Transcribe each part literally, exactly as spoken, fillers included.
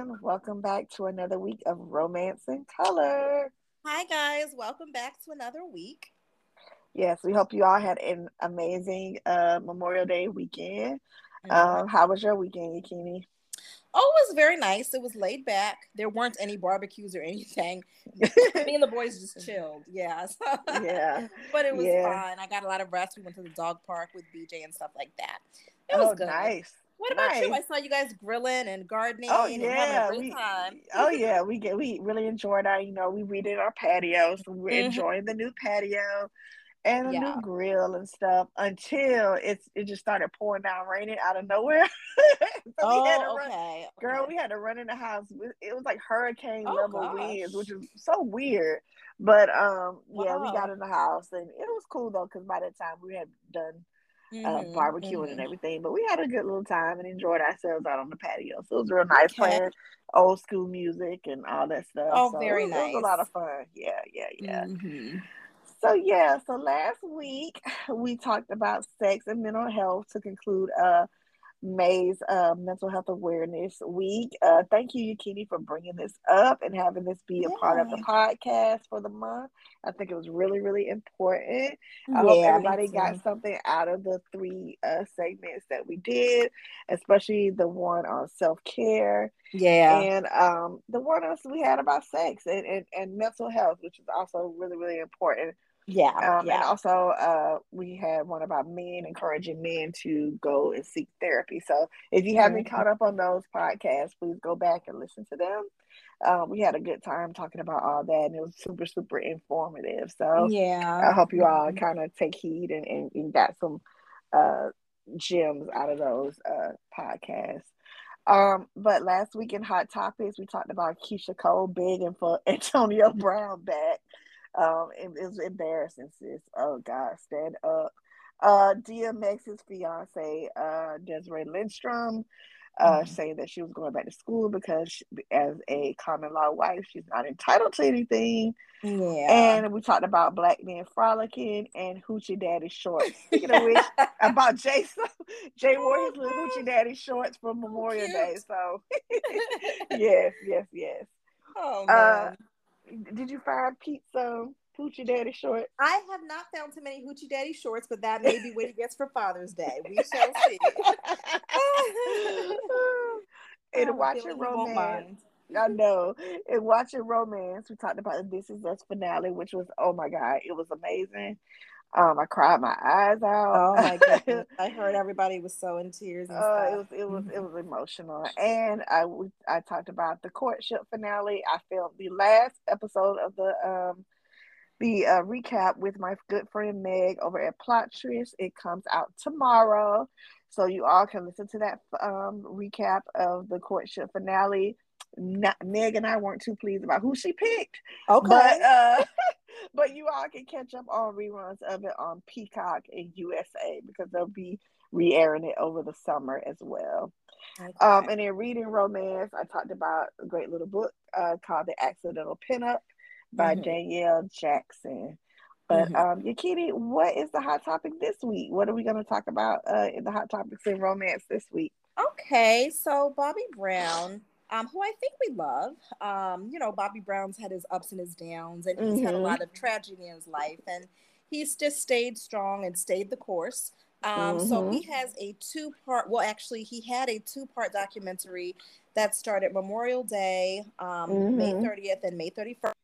everyone. Welcome back to another week of Romance and Color. Hi, guys. Welcome back to another week. Yes, we hope you all had an amazing uh, Memorial Day weekend. Mm-hmm. Um, how was your weekend, Yakini? Oh, it was very nice. It was laid back. There weren't any barbecues or anything. Me and the boys just chilled. Yeah. So. Yeah. But it was yeah. fun. I got a lot of rest. We went to the dog park with B J and stuff like that. It oh, was good. Nice. What about nice. you? I saw you guys grilling and gardening oh, and yeah. having a great we, time. Oh, yeah. We get, we really enjoyed our, you know, we redid our patios. So we're mm-hmm. enjoying the new patio and a yeah. new grill and stuff until it's it just started pouring down raining out of nowhere. so oh, we had to run, okay. Girl, okay. we had to run in the house. It was like hurricane oh, level gosh. winds, which is so weird. But um, wow. yeah, we got in the house and it was cool though because by that time we had done mm-hmm. uh, barbecuing mm-hmm. and everything. But we had a good little time and enjoyed ourselves out on the patio. So it was real nice okay. playing old school music and all that stuff. Oh, so very it was, nice. It was a lot of fun. Yeah, yeah, yeah. Mm-hmm. So, yeah, so last week we talked about sex and mental health to conclude uh, May's uh, Mental Health Awareness Week. Uh, thank you, Yakini, for bringing this up and having this be a yeah. part of the podcast for the month. I think it was really, really important. I yeah, hope everybody got something out of the three uh, segments that we did, especially the one on self-care. Yeah. And um, the one else we had about sex and, and, and mental health, which is also really, really important. Yeah, um, yeah. And also, uh, we had one about men, encouraging men to go and seek therapy. So if you haven't mm-hmm. caught up on those podcasts, please go back and listen to them. Uh, we had a good time talking about all that, and it was super, super informative. So yeah, I hope you all kind of take heed and, and, and got some uh, gems out of those uh, podcasts. Um, but last week in Hot Topics, we talked about Keisha Cole begging for Antonio Brown back. Um, it, it was embarrassing, sis. Oh God, stand up. Uh, D M X's fiance, uh, Desiree Lindstrom, uh, mm-hmm. saying that she was going back to school because, she, as a common law wife, she's not entitled to anything. Yeah. And we talked about black men frolicking and hoochie daddy shorts. Speaking of which, about Jason, Jay oh, wore his little hoochie daddy shorts for Memorial Cute. Day. So yes, yes, yes. Oh man. Uh, Did you find Pete's um, Hoochie Daddy short? I have not found too many Hoochie Daddy shorts, but that may be what he gets for Father's Day. We shall see. And watching Romance. I know. And watching Romance, we talked about This Is Us finale, which was, oh my God, it was amazing. Um, I cried my eyes out. Oh my goodness. I heard everybody was so in tears and uh, stuff. It was it was mm-hmm. it was emotional. And I I talked about the Courtship finale. I filmed the last episode of the um the uh, recap with my good friend Meg over at Plottress. It comes out tomorrow, so you all can listen to that um recap of the Courtship finale. Not, Meg and I weren't too pleased about who she picked. Okay. But, uh, but you all can catch up on reruns of it on Peacock and U S A because they'll be re-airing it over the summer as well. Okay. Um, and in reading romance, I talked about a great little book uh, called The Accidental Pinup by mm-hmm. Danielle Jackson. But mm-hmm. um, Yakini, what is the hot topic this week? What are we going to talk about uh, in the hot topics in romance this week? Okay, so Bobby Brown... Um, who I think we love. Um, you know, Bobby Brown's had his ups and his downs, and he's mm-hmm. had a lot of tragedy in his life, and he's just stayed strong and stayed the course. Um, mm-hmm. So he has a two-part, well, actually, he had a two-part documentary that started Memorial Day, um, mm-hmm. May thirtieth and May thirty-first.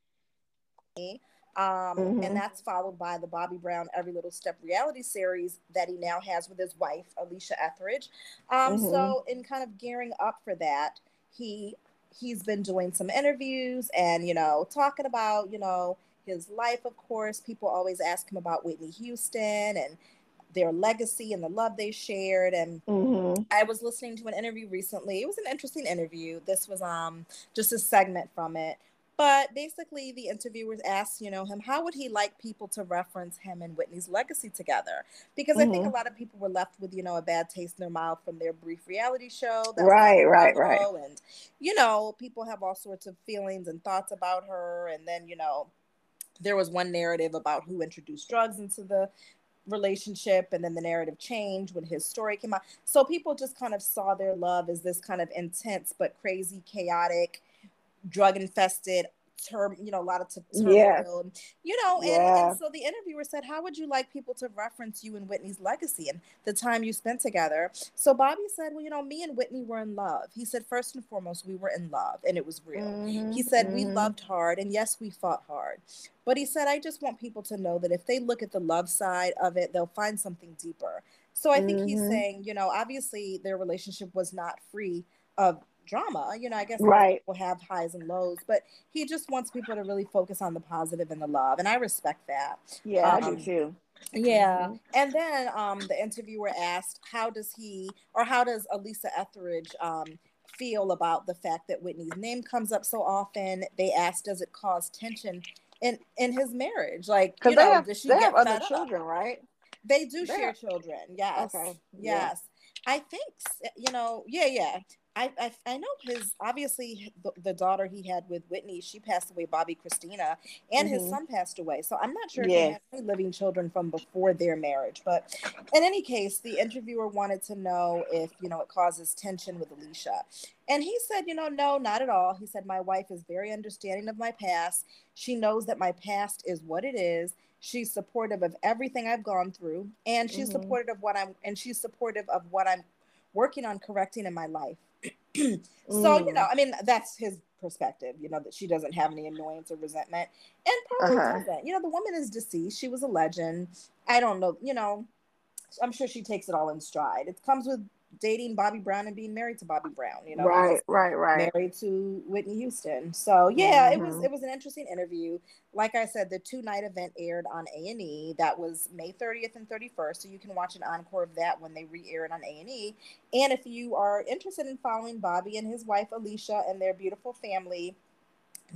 Um, mm-hmm. And that's followed by the Bobby Brown Every Little Step reality series that he now has with his wife, Alicia Etheridge. Um, mm-hmm. So in kind of gearing up for that, He, he's been doing some interviews and, you know, talking about, you know, his life, of course. People always ask him about Whitney Houston and their legacy and the love they shared. And mm-hmm. I was listening to an interview recently. It was an interesting interview. This was um just a segment from it. But basically, the interviewers asked, you know, him, how would he like people to reference him and Whitney's legacy together? Because mm-hmm. I think a lot of people were left with, you know, a bad taste in their mouth from their brief reality show. Right, right, right. And, you know, people have all sorts of feelings and thoughts about her. And then, you know, there was one narrative about who introduced drugs into the relationship, and then the narrative changed when his story came out. So people just kind of saw their love as this kind of intense but crazy, chaotic, drug infested term, you know, a lot of turmoil, yeah. you know, and, yeah. and so the interviewer said, how would you like people to reference you and Whitney's legacy and the time you spent together? So Bobby said, well, you know, me and Whitney were in love. He said, first and foremost, we were in love and it was real. Mm-hmm. He said, mm-hmm. we loved hard and yes, we fought hard. But he said, I just want people to know that if they look at the love side of it, they'll find something deeper. So I think mm-hmm. he's saying, you know, obviously their relationship was not free of drama, you know, I guess right. people have highs and lows, but he just wants people to really focus on the positive and the love, and I respect that. Yeah, um, I do too. Yeah, mm-hmm. and then um, the interviewer asked, how does he, or how does Alisa Etheridge um, feel about the fact that Whitney's name comes up so often? They asked, does it cause tension in, in his marriage? Like, you know, they have, does she they get have other children, up? Right? They do they share have... children, yes. Okay. Yes. Yeah. I think, you know, yeah, yeah. I, I I know his, obviously, the, the daughter he had with Whitney, she passed away, Bobby Christina, and mm-hmm. his son passed away. So I'm not sure if yes. they had any living children from before their marriage. But in any case, the interviewer wanted to know if, you know, it causes tension with Alicia. And he said, you know, no, not at all. He said, my wife is very understanding of my past. She knows that my past is what it is. She's supportive of everything I've gone through. And she's mm-hmm. supportive of what I'm, and she's supportive of what I'm working on correcting in my life. So, you know, I mean, that's his perspective, you know, that she doesn't have any annoyance or resentment. And probably uh-huh. doesn't. You know, the woman is deceased. She was a legend. I don't know, you know, I'm sure she takes it all in stride. It comes with dating Bobby Brown and being married to Bobby Brown, you know. Right, right, right. Married to Whitney Houston. So, yeah, mm-hmm. it was it was an interesting interview. Like I said, the two-night event aired on A and E. That was May thirtieth and thirty-first, so you can watch an encore of that when they re-air it on A and E. And if you are interested in following Bobby and his wife, Alicia, and their beautiful family,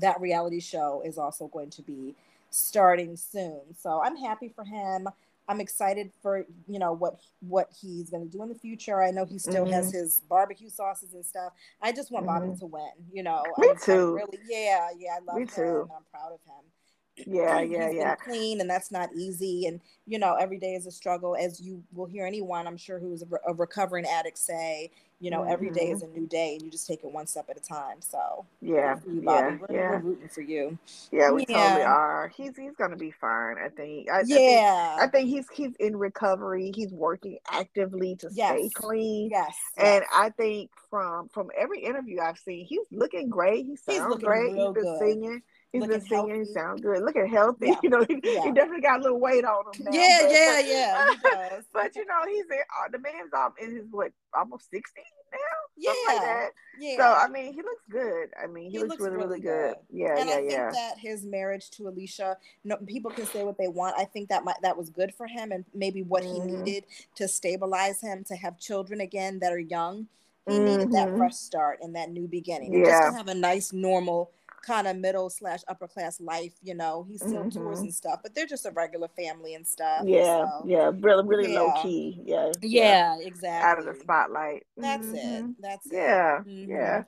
that reality show is also going to be starting soon. So I'm happy for him. I'm excited for, you know, what what he's going to do in the future. I know he still mm-hmm. has his barbecue sauces and stuff. I just want mm-hmm. Bobby to win, you know. Me I'm, too. I'm really, yeah, yeah, I love Me him. Too. And I'm proud of him. Yeah, and yeah, he's yeah. been clean, and that's not easy. And, you know, every day is a struggle, as you will hear anyone, I'm sure, who's a, re- a recovering addict say, you know, mm-hmm. every day is a new day, and you just take it one step at a time. So, yeah, you, Bobby. yeah, we're, yeah. we're rooting for you. Yeah, we yeah. totally are. He's he's gonna be fine. I think. I, yeah, I think, I think he's he's in recovery. He's working actively to yes. stay clean. Yes, and yes. I think from from every interview I've seen, he's looking great. He sounds he's great. He's been good. singing. He's looking been singing. Healthy. He sounds good. Looking healthy. Yeah. You know, he, yeah. he definitely got a little weight on him. Now, yeah, but, yeah, yeah, yeah. But you know, he's in, uh, the man's um in his what almost sixty. Now, yeah, like that. yeah. So I mean, he looks good. I mean, he, he looks, looks really, really, really good. good. Yeah, and yeah, I think yeah. that his marriage to Alicia, no, people can say what they want. I think that might, that was good for him, and maybe what mm-hmm. he needed to stabilize him to have children again that are young. He mm-hmm. needed that fresh start and that new beginning. Yeah. Just to have a nice, normal kind of middle slash upper class life, you know. He still mm-hmm. tours and stuff, but they're just a regular family and stuff. Yeah, so. yeah, really, really yeah. low key. Yeah, yeah, yeah, exactly. Out of the spotlight. That's mm-hmm. it. That's yeah. it. Yeah, mm-hmm. yeah,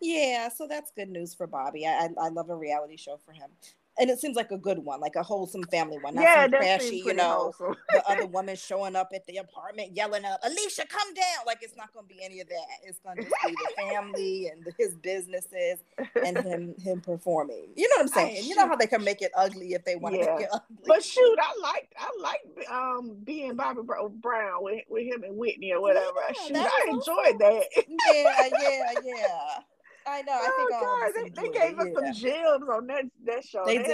yeah. So that's good news for Bobby. I, I I love a reality show for him, and it seems like a good one, like a wholesome family one. Not yeah, some trashy, you know, the other woman showing up at the apartment yelling out, "Alicia, come down!" Like, it's not going to be any of that. It's going to just be the family and his businesses and him him performing. You know what I'm saying? Oh, you know how they can make it ugly if they want to yeah. make it ugly. But shoot, I like I like um being Bobby Brown with, with him and Whitney or whatever. Yeah, shoot, I enjoyed awesome. that. Yeah, yeah, yeah. I know. I think oh, God, they, they gave us yeah. some gems on that, that show. They, they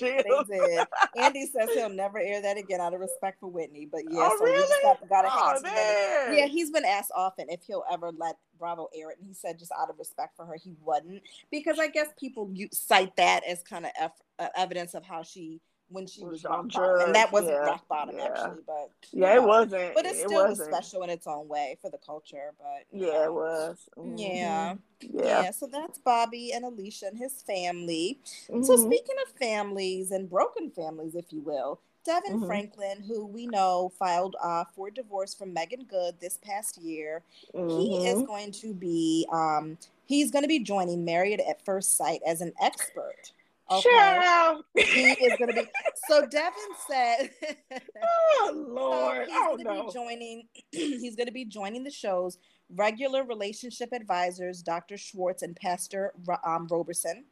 did. They did. Andy says he'll never air that again out of respect for Whitney. But yeah, oh, so really? we just got, got to oh, hang Yeah, he's been asked often if he'll ever let Bravo air it, and he said just out of respect for her, he wouldn't, because I guess people cite that as kind of eff- uh, evidence of how she. When she was, was rock bottom, and that wasn't yeah. rock bottom yeah. actually, but yeah, know. it wasn't. But it still it was special in its own way for the culture. But yeah, know. it was. Mm-hmm. Yeah. yeah, yeah. So that's Bobby and Alicia and his family. Mm-hmm. So speaking of families and broken families, if you will, Devin mm-hmm. Franklin, who we know filed uh, for divorce from Megan Good this past year, mm-hmm. he is going to be um, he's going to be joining Married at First Sight as an expert. Okay. He is going to be. So Devin said, "Oh Lord, so he's oh, going to no. be joining. He's going to be joining the show's regular relationship advisors, Doctor Schwartz and Pastor um, Roberson,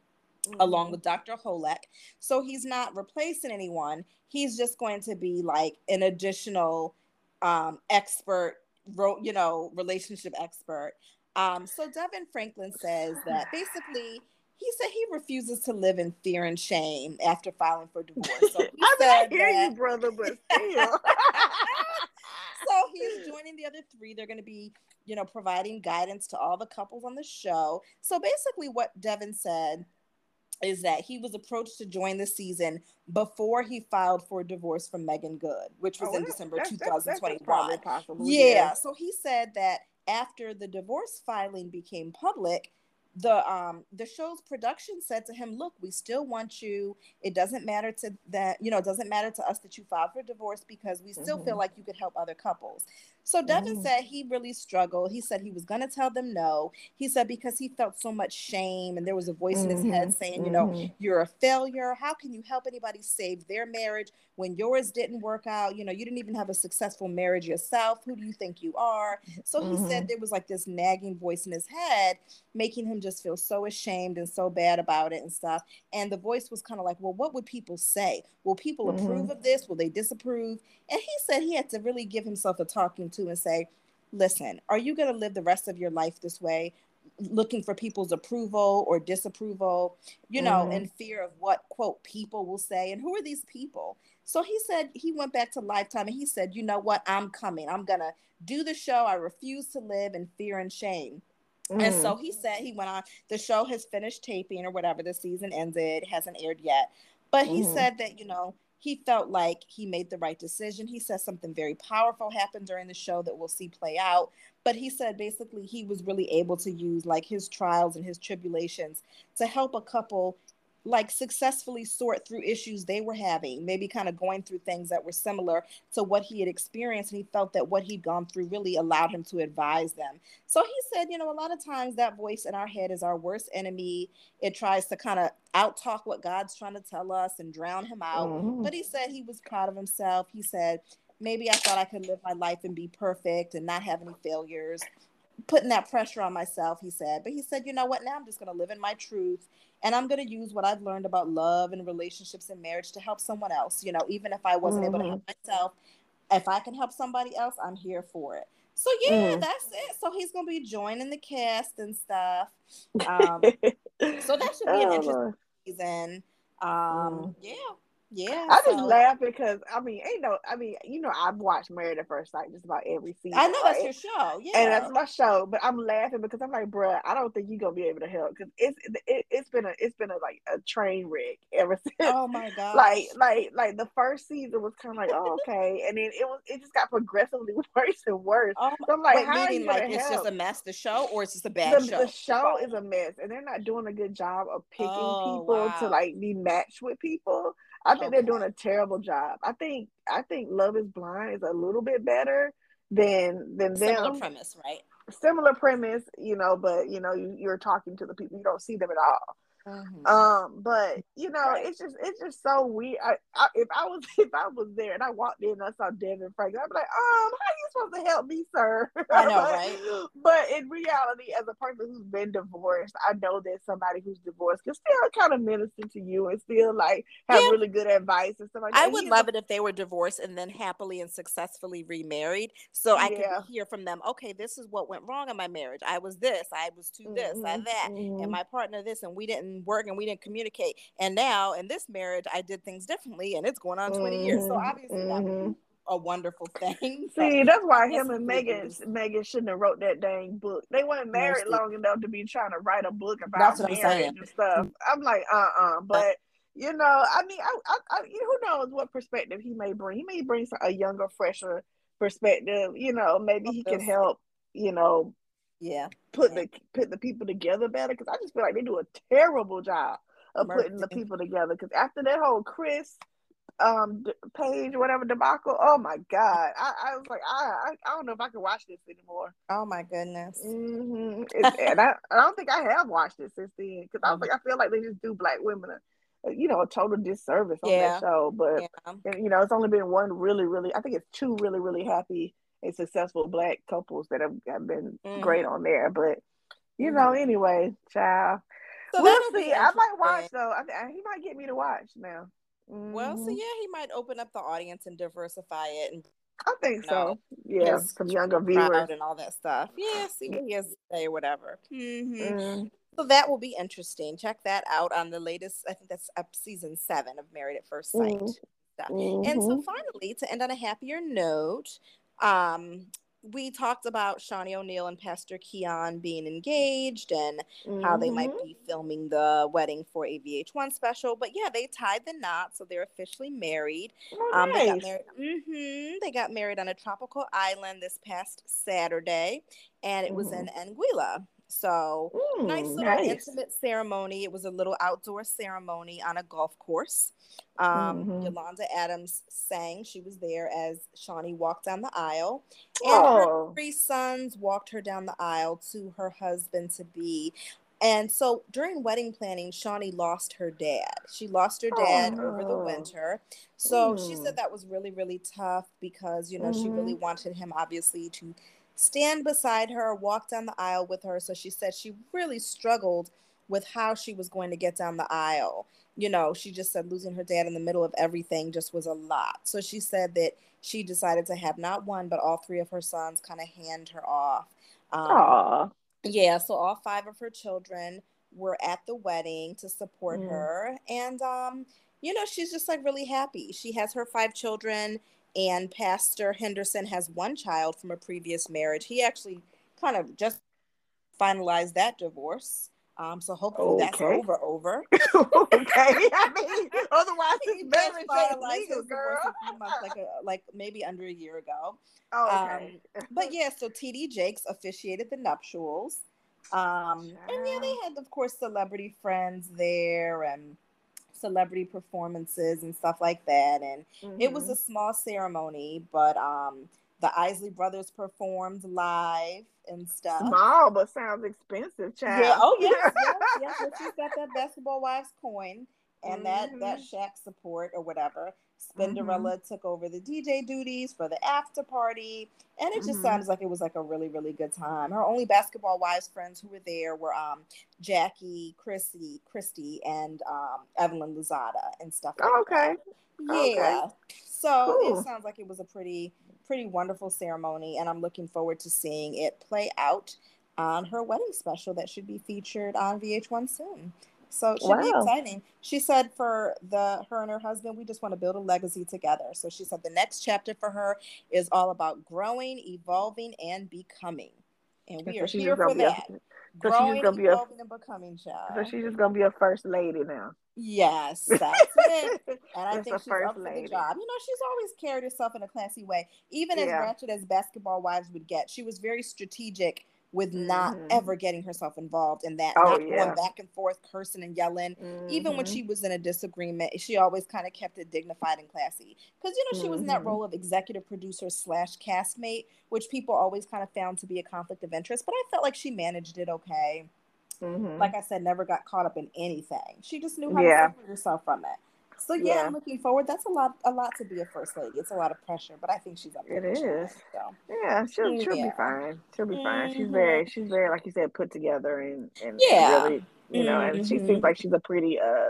mm-hmm. along with Doctor Holek. So he's not replacing anyone. He's just going to be like an additional um, expert, ro- you know, relationship expert." Um, so Devin Franklin says that basically. He said he refuses to live in fear and shame after filing for divorce. So he I said mean, I hear that... you, brother, but still. So he's joining the other three. They're going to be, you know, providing guidance to all the couples on the show. So basically what Devin said is that he was approached to join the season before he filed for a divorce from Megan Good, which was oh, in well, December that's, twenty twenty-one. That's possible, yeah. yeah. So he said that after the divorce filing became public, The um the show's production said to him, "Look, we still want you. It doesn't matter to that, you know, it doesn't matter to us that you filed for divorce because we still mm-hmm. feel like you could help other couples." So Devin mm-hmm. said he really struggled. He said he was going to tell them no. He said because he felt so much shame and there was a voice mm-hmm. in his head saying, mm-hmm. you know, "You're a failure. How can you help anybody save their marriage when yours didn't work out? You know, you didn't even have a successful marriage yourself. Who do you think you are?" So mm-hmm. he said there was like this nagging voice in his head making him just feel so ashamed and so bad about it and stuff. And the voice was kind of like, well, what would people say? Will people mm-hmm. approve of this? Will they disapprove? And he said he had to really give himself a talking to and say, listen, are you going to live the rest of your life this way, looking for people's approval or disapproval, you know, mm-hmm. in fear of what, quote, people will say? And who are these people? So he said he went back to Lifetime and he said, you know what, I'm coming. I'm going to do the show. I refuse to live in fear and shame. Mm-hmm. And so he said he went on. The show has finished taping or whatever. The season ended, hasn't aired yet. But he mm-hmm. said that, you know, he felt like he made the right decision. He said something very powerful happened during the show that we'll see play out. But he said basically he was really able to use like his trials and his tribulations to help a couple like successfully sort through issues they were having, maybe kind of going through things that were similar to what he had experienced. And he felt that what he'd gone through really allowed him to advise them. So he said, you know, a lot of times that voice in our head is our worst enemy. It tries to kind of outtalk what God's trying to tell us and drown him out. Mm-hmm. But he said he was proud of himself. He said, maybe I thought I could live my life and be perfect and not have any failures, putting that pressure on myself, he said. But he said, you know what, now I'm just going to live in my truth. And I'm going to use what I've learned about love and relationships and marriage to help someone else. You know, even if I wasn't mm-hmm. able to help myself, if I can help somebody else, I'm here for it. So, yeah, mm. that's it. So he's going to be joining the cast and stuff. Um, so that should be an interesting season. Um, mm. Yeah. Yeah. I so. just laugh because, I mean, ain't no, I mean, you know, I've watched Married at First Sight just about every season. I know that's right? your show. Yeah. And that's my show. But I'm laughing because I'm like, bruh, I don't think you're going to be able to help because it's, it, it's been a, it's been a, like a train wreck ever since. Oh my God. like, like, like the first season was kind of like, oh, okay. And then it was, it just got progressively worse and worse. Oh, so I'm like, wait, how meaning, like, it's help? Just a mess, the show, or it's just a bad the, show? The show is a mess and they're not doing a good job of picking oh, people wow. to like be matched with people. I think okay. they're doing a terrible job. I think I think Love is Blind is a little bit better than than Similar them. premise, right? Similar premise, you know, but you know, you, you're talking to the people, you don't see them at all. Mm-hmm. Um, but you know, right. it's just it's just so weird. I, I, if I was if I was there and I walked in and I saw Devin Franklin, I'd be like, um, how are you supposed to help me, sir? I know, but, right? But in reality, as a person who's been divorced, I know that somebody who's divorced can still kind of minister to you and still like have yeah. really good advice and stuff like that. I would love it if they were divorced and then happily and successfully remarried, so I yeah. could hear from them. Okay, this is what went wrong in my marriage. I was this, I was too this, mm-hmm. I that, mm-hmm. and my partner this, and we didn't work and we didn't communicate, and now in this marriage I did things differently and it's going on twenty mm-hmm. years. So obviously mm-hmm. that would be a wonderful thing. See, that's why him and Megan Megan shouldn't have wrote that dang book. They weren't married Mercy. long enough to be trying to write a book about marriage I'm and stuff. I'm like uh-uh but you know, I mean I, I, I who knows what perspective he may bring. He may bring a younger, fresher perspective, you know, maybe he can help, you know, yeah put yeah. the put the people together better, because I just feel like they do a terrible job of Mercy. putting the people together, because after that whole Chris um page whatever debacle, oh my God, I, I was like I, I don't know if I can watch this anymore. Oh my goodness. Mm-hmm. and I, I don't think I have watched it since then, because I was like I feel like they just do black women a, you know, a total disservice on yeah. that show. But, yeah. you know, it's only been one really, really, I think it's two really, really happy and successful Black couples that have, have been mm. great on there. But, you mm. know, anyway, child. So we'll see. I might watch, though. I, I, he might get me to watch now. Mm. Well, so, yeah, he might open up the audience and diversify it. And I think you know, so. Yeah, some younger viewers. And all that stuff. Yeah, see what he has to say or whatever. Mm-hmm. Mm. So that will be interesting. Check that out on the latest, I think that's up season seven of Married at First Sight. Mm-hmm. Mm-hmm. And so finally, to end on a happier note, um, we talked about Shaunie O'Neal and Pastor Keon being engaged and mm-hmm. how they might be filming the wedding for a V H one special. But yeah, they tied the knot, so they're officially married. Oh, um, nice. They got married, mm-hmm, they got married on a tropical island this past Saturday, and it mm-hmm. was in Anguilla. So mm, nice little nice. intimate ceremony. It was a little outdoor ceremony on a golf course. Um, mm-hmm. Yolanda Adams sang. She was there as Shaunie walked down the aisle. And oh. her three sons walked her down the aisle to her husband-to-be. And so during wedding planning, Shaunie lost her dad. She lost her dad oh. over the winter. So mm. she said that was really, really tough because, you know, mm-hmm. she really wanted him, obviously, to stand beside her, walk down the aisle with her. So she said she really struggled with how she was going to get down the aisle. You know, she just said losing her dad in the middle of everything just was a lot. So she said that she decided to have not one, but all three of her sons kind of hand her off. Um, Aww. Yeah, so all five of her children were at the wedding to support mm. her. And, um, you know, she's just like really happy. She has her five children. And Pastor Henderson has one child from a previous marriage. He actually kind of just finalized that divorce. Um, so hopefully okay. that's over, over. okay. I mean, otherwise his marriage ain't legal, girl. Months, like, a, like maybe under a year ago. Oh, okay. Um, but yeah, so T D Jakes officiated the nuptials. Um, and yeah, they had, of course, celebrity friends there and celebrity performances and stuff like that, and mm-hmm. it was a small ceremony, but um the Isley Brothers performed live and stuff. Small, but sounds expensive, child. Yeah, oh yes, yes, yes. Well, she's got that Basketball Wives coin and mm-hmm. that that Shaq support or whatever. Spinderella mm-hmm. took over the D J duties for the after party, and it just mm-hmm. sounds like it was like a really, really good time. Her only Basketball Wives friends who were there were um Jackie, Chrissy, Christy, and um Evelyn Lozada and stuff like oh, okay. that. Okay. Yeah. Okay. So cool. It sounds like it was a pretty, pretty wonderful ceremony, and I'm looking forward to seeing it play out on her wedding special that should be featured on V H one soon. So it should wow. be exciting. She said for the her and her husband, we just want to build a legacy together. So she said the next chapter for her is all about growing, evolving, and becoming. And we so are here for that. A, growing, so evolving, a, and becoming, child. So she's just going to be a first lady now. Yes, that's it. And I think she's up for the job. You know, she's always carried herself in a classy way. Even yeah. as ratchet as Basketball Wives would get, she was very strategic with not mm-hmm. ever getting herself involved in that, oh, not yeah. going back and forth, cursing and yelling. Mm-hmm. Even when she was in a disagreement, she always kind of kept it dignified and classy. Because, you know, she mm-hmm. was in that role of executive producer slash castmate, which people always kind of found to be a conflict of interest. But I felt like she managed it okay. Mm-hmm. Like I said, never got caught up in anything. She just knew how yeah. to separate herself from it. So yeah, yeah, I'm looking forward. That's a lot, a lot to be a first lady. It's a lot of pressure, but I think she's up there. It is. So. Yeah, she'll she'll yeah. be fine. She'll be mm-hmm. fine. She's very, she's very, like you said, put together and and yeah. really, you know. Mm-hmm. And she seems like she's a pretty, uh,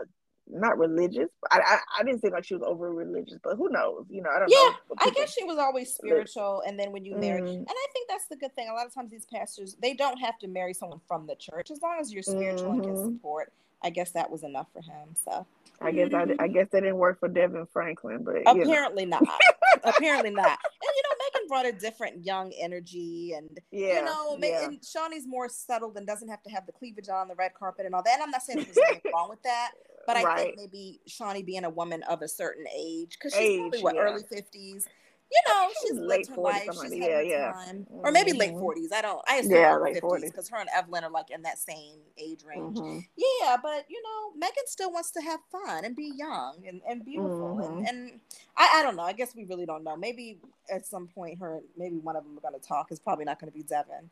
not religious. I, I I didn't seem like she was over religious, but who knows? You know, I don't. Yeah, know. I guess she was always spiritual, and then when you marry, mm-hmm. and I think that's the good thing. A lot of times these pastors, they don't have to marry someone from the church as long as you're spiritual mm-hmm. and can support. I guess that was enough for him. So. I guess I, I guess that didn't work for Devin Franklin, but apparently you know. not. Apparently not. And you know, Megan brought a different young energy, and yeah, you know, yeah. and Shaunie's more settled and doesn't have to have the cleavage on the red carpet and all that. And I'm not saying there's anything wrong with that, but I right. think maybe Shaunie being a woman of a certain age, because she's age, probably what yeah. early fifties. You know, she's, she's late her life. She's had yeah, yeah. time, mm-hmm. or maybe late forties. I don't. I assume yeah, late forties because her and Evelyn are like in that same age range. Mm-hmm. Yeah, but you know, Megan still wants to have fun and be young and, and beautiful. Mm-hmm. And, and I, I don't know. I guess we really don't know. Maybe at some point, her maybe one of them are going to talk. It's probably not going to be Devin.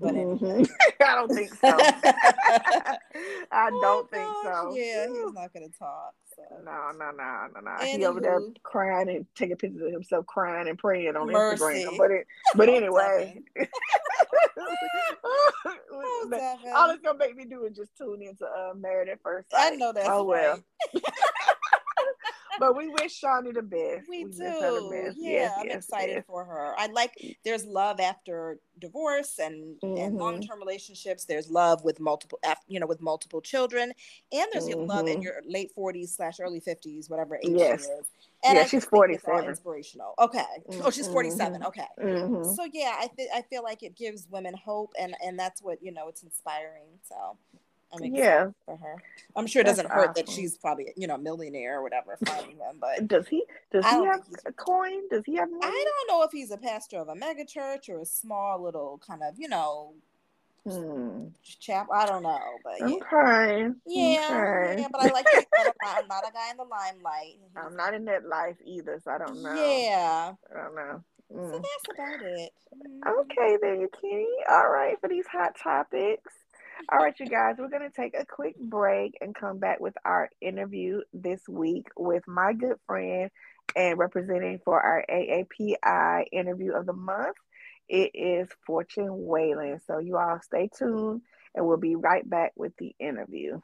But mm-hmm. anyway. I don't think so. I don't oh, think gosh, so. Yeah, he's not going to talk. No, no, no, no, no. He over there crying and taking pictures of himself crying and praying on Mercy. Instagram. But it, but anyway, all it's gonna make me do is just tune into uh, Married at First Sight. I know that's oh, well. right. But we wish Shaunie the best. We, we do. Best. Yeah, yes, I'm yes, excited yes. for her. I like there's love after divorce and, mm-hmm. and long-term relationships. There's love with multiple, you know, with multiple children, and there's mm-hmm. love in your late forties slash early fifties, whatever age yes. she is. And yeah, I she's forty-seven. Inspirational. Okay. Mm-hmm. Oh, she's forty-seven. Okay. Mm-hmm. So yeah, I th- I feel like it gives women hope, and and that's what you know. It's inspiring. So. Yeah, for her. I'm sure it doesn't That's hurt awesome. That she's probably you know a millionaire or whatever finding them. But does he? Does he have a coin? Does he have money? I don't know if he's a pastor of a mega church or a small little kind of you know hmm. chap. I don't know, but okay, yeah, okay. yeah. But I like that I'm not a guy in the limelight. I'm not in that life either, so I don't know. Yeah, I don't know. Mm. So that's about it. Mm. Okay, then, Yakini. All right, for these hot topics. All right, you guys, we're going to take a quick break and come back with our interview this week with my good friend and representing for our A A P I interview of the month. It is Fortune Whalen. So you all stay tuned and we'll be right back with the interview.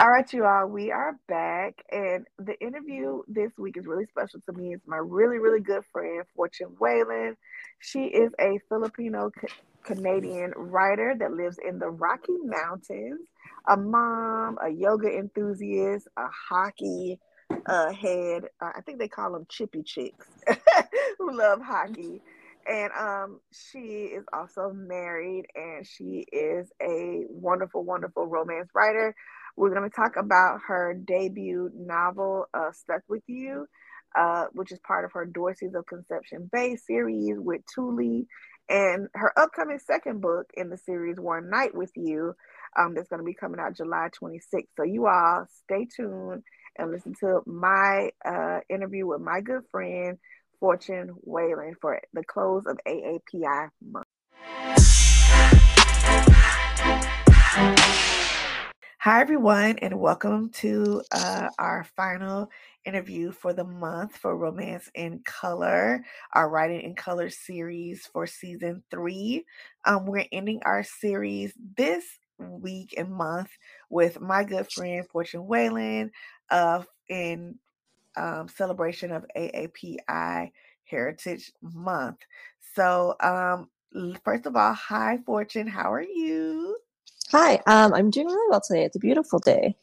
All right, you all, we are back, and the interview this week is really special to me. It's my really, really good friend, Fortune Whalen. She is a Filipino-Canadian writer that lives in the Rocky Mountains, a mom, a yoga enthusiast, a hockey uh, head. Uh, I think they call them chippy chicks who love hockey. And um, she is also married, and she is a wonderful, wonderful romance writer. We're going to talk about her debut novel, uh, Stuck With You, uh, which is part of her Dorsey's of Conception Bay series with Thule, and her upcoming second book in the series, One Night With You, um, that's going to be coming out July twenty-sixth. So you all stay tuned and listen to my uh, interview with my good friend, Fortune Whalen, for the close of A A P I month. Hi, everyone, and welcome to uh, our final interview for the month for Romance and Color, our Writing in Color series for season three. Um, we're ending our series this week and month with my good friend, Fortune Whalen, uh, in um, celebration of A A P I Heritage Month. So, um, first of all, hi, Fortune. How are you? Hi, um, I'm doing really well today. It's a beautiful day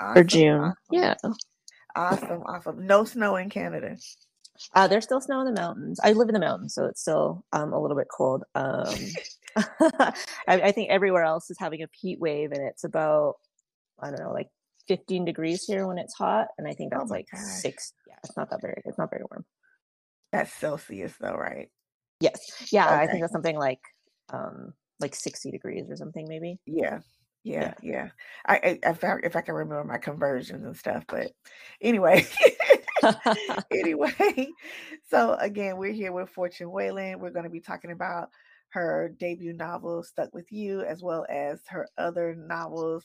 awesome, for June. Awesome. Yeah. Awesome, awesome. No snow in Canada. Uh, there's still snow in the mountains. I live in the mountains, so it's still um, a little bit cold. Um, I, I think everywhere else is having a heat wave, and it's about, I don't know, like fifteen degrees here when it's hot, and I think that's oh like God. six. Yeah, it's not that very, it's not very warm. That's Celsius though, right? Yes. Yeah, okay. I think that's something like... Um, like sixty degrees or something, maybe. Yeah. Yeah. Yeah. yeah. I, I, if I, if I can remember my conversions and stuff, but anyway, anyway. So again, we're here with Fortune Whalen. We're going to be talking about her debut novel, Stuck With You, as well as her other novels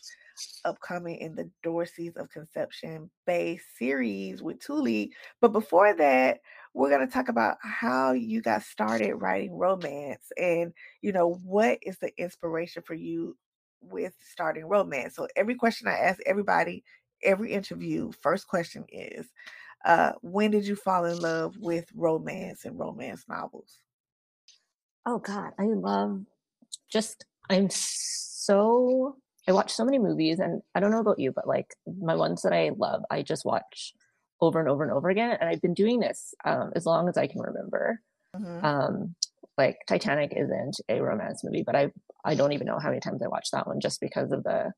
upcoming in the Dorsey's of Conception Bay series with Thule. But before that, we're going to talk about how you got started writing romance and, you know, what is the inspiration for you with starting romance? So every question I ask everybody, every interview, first question is, uh, when did you fall in love with romance and romance novels? Oh, God, I love just, I'm so, I watch so many movies, and I don't know about you, but like my ones that I love, I just watch over and over and over again. And I've been doing this um, as long as I can remember. Mm-hmm. Um, like Titanic isn't a romance movie, but I I don't even know how many times I watched that one just because of the,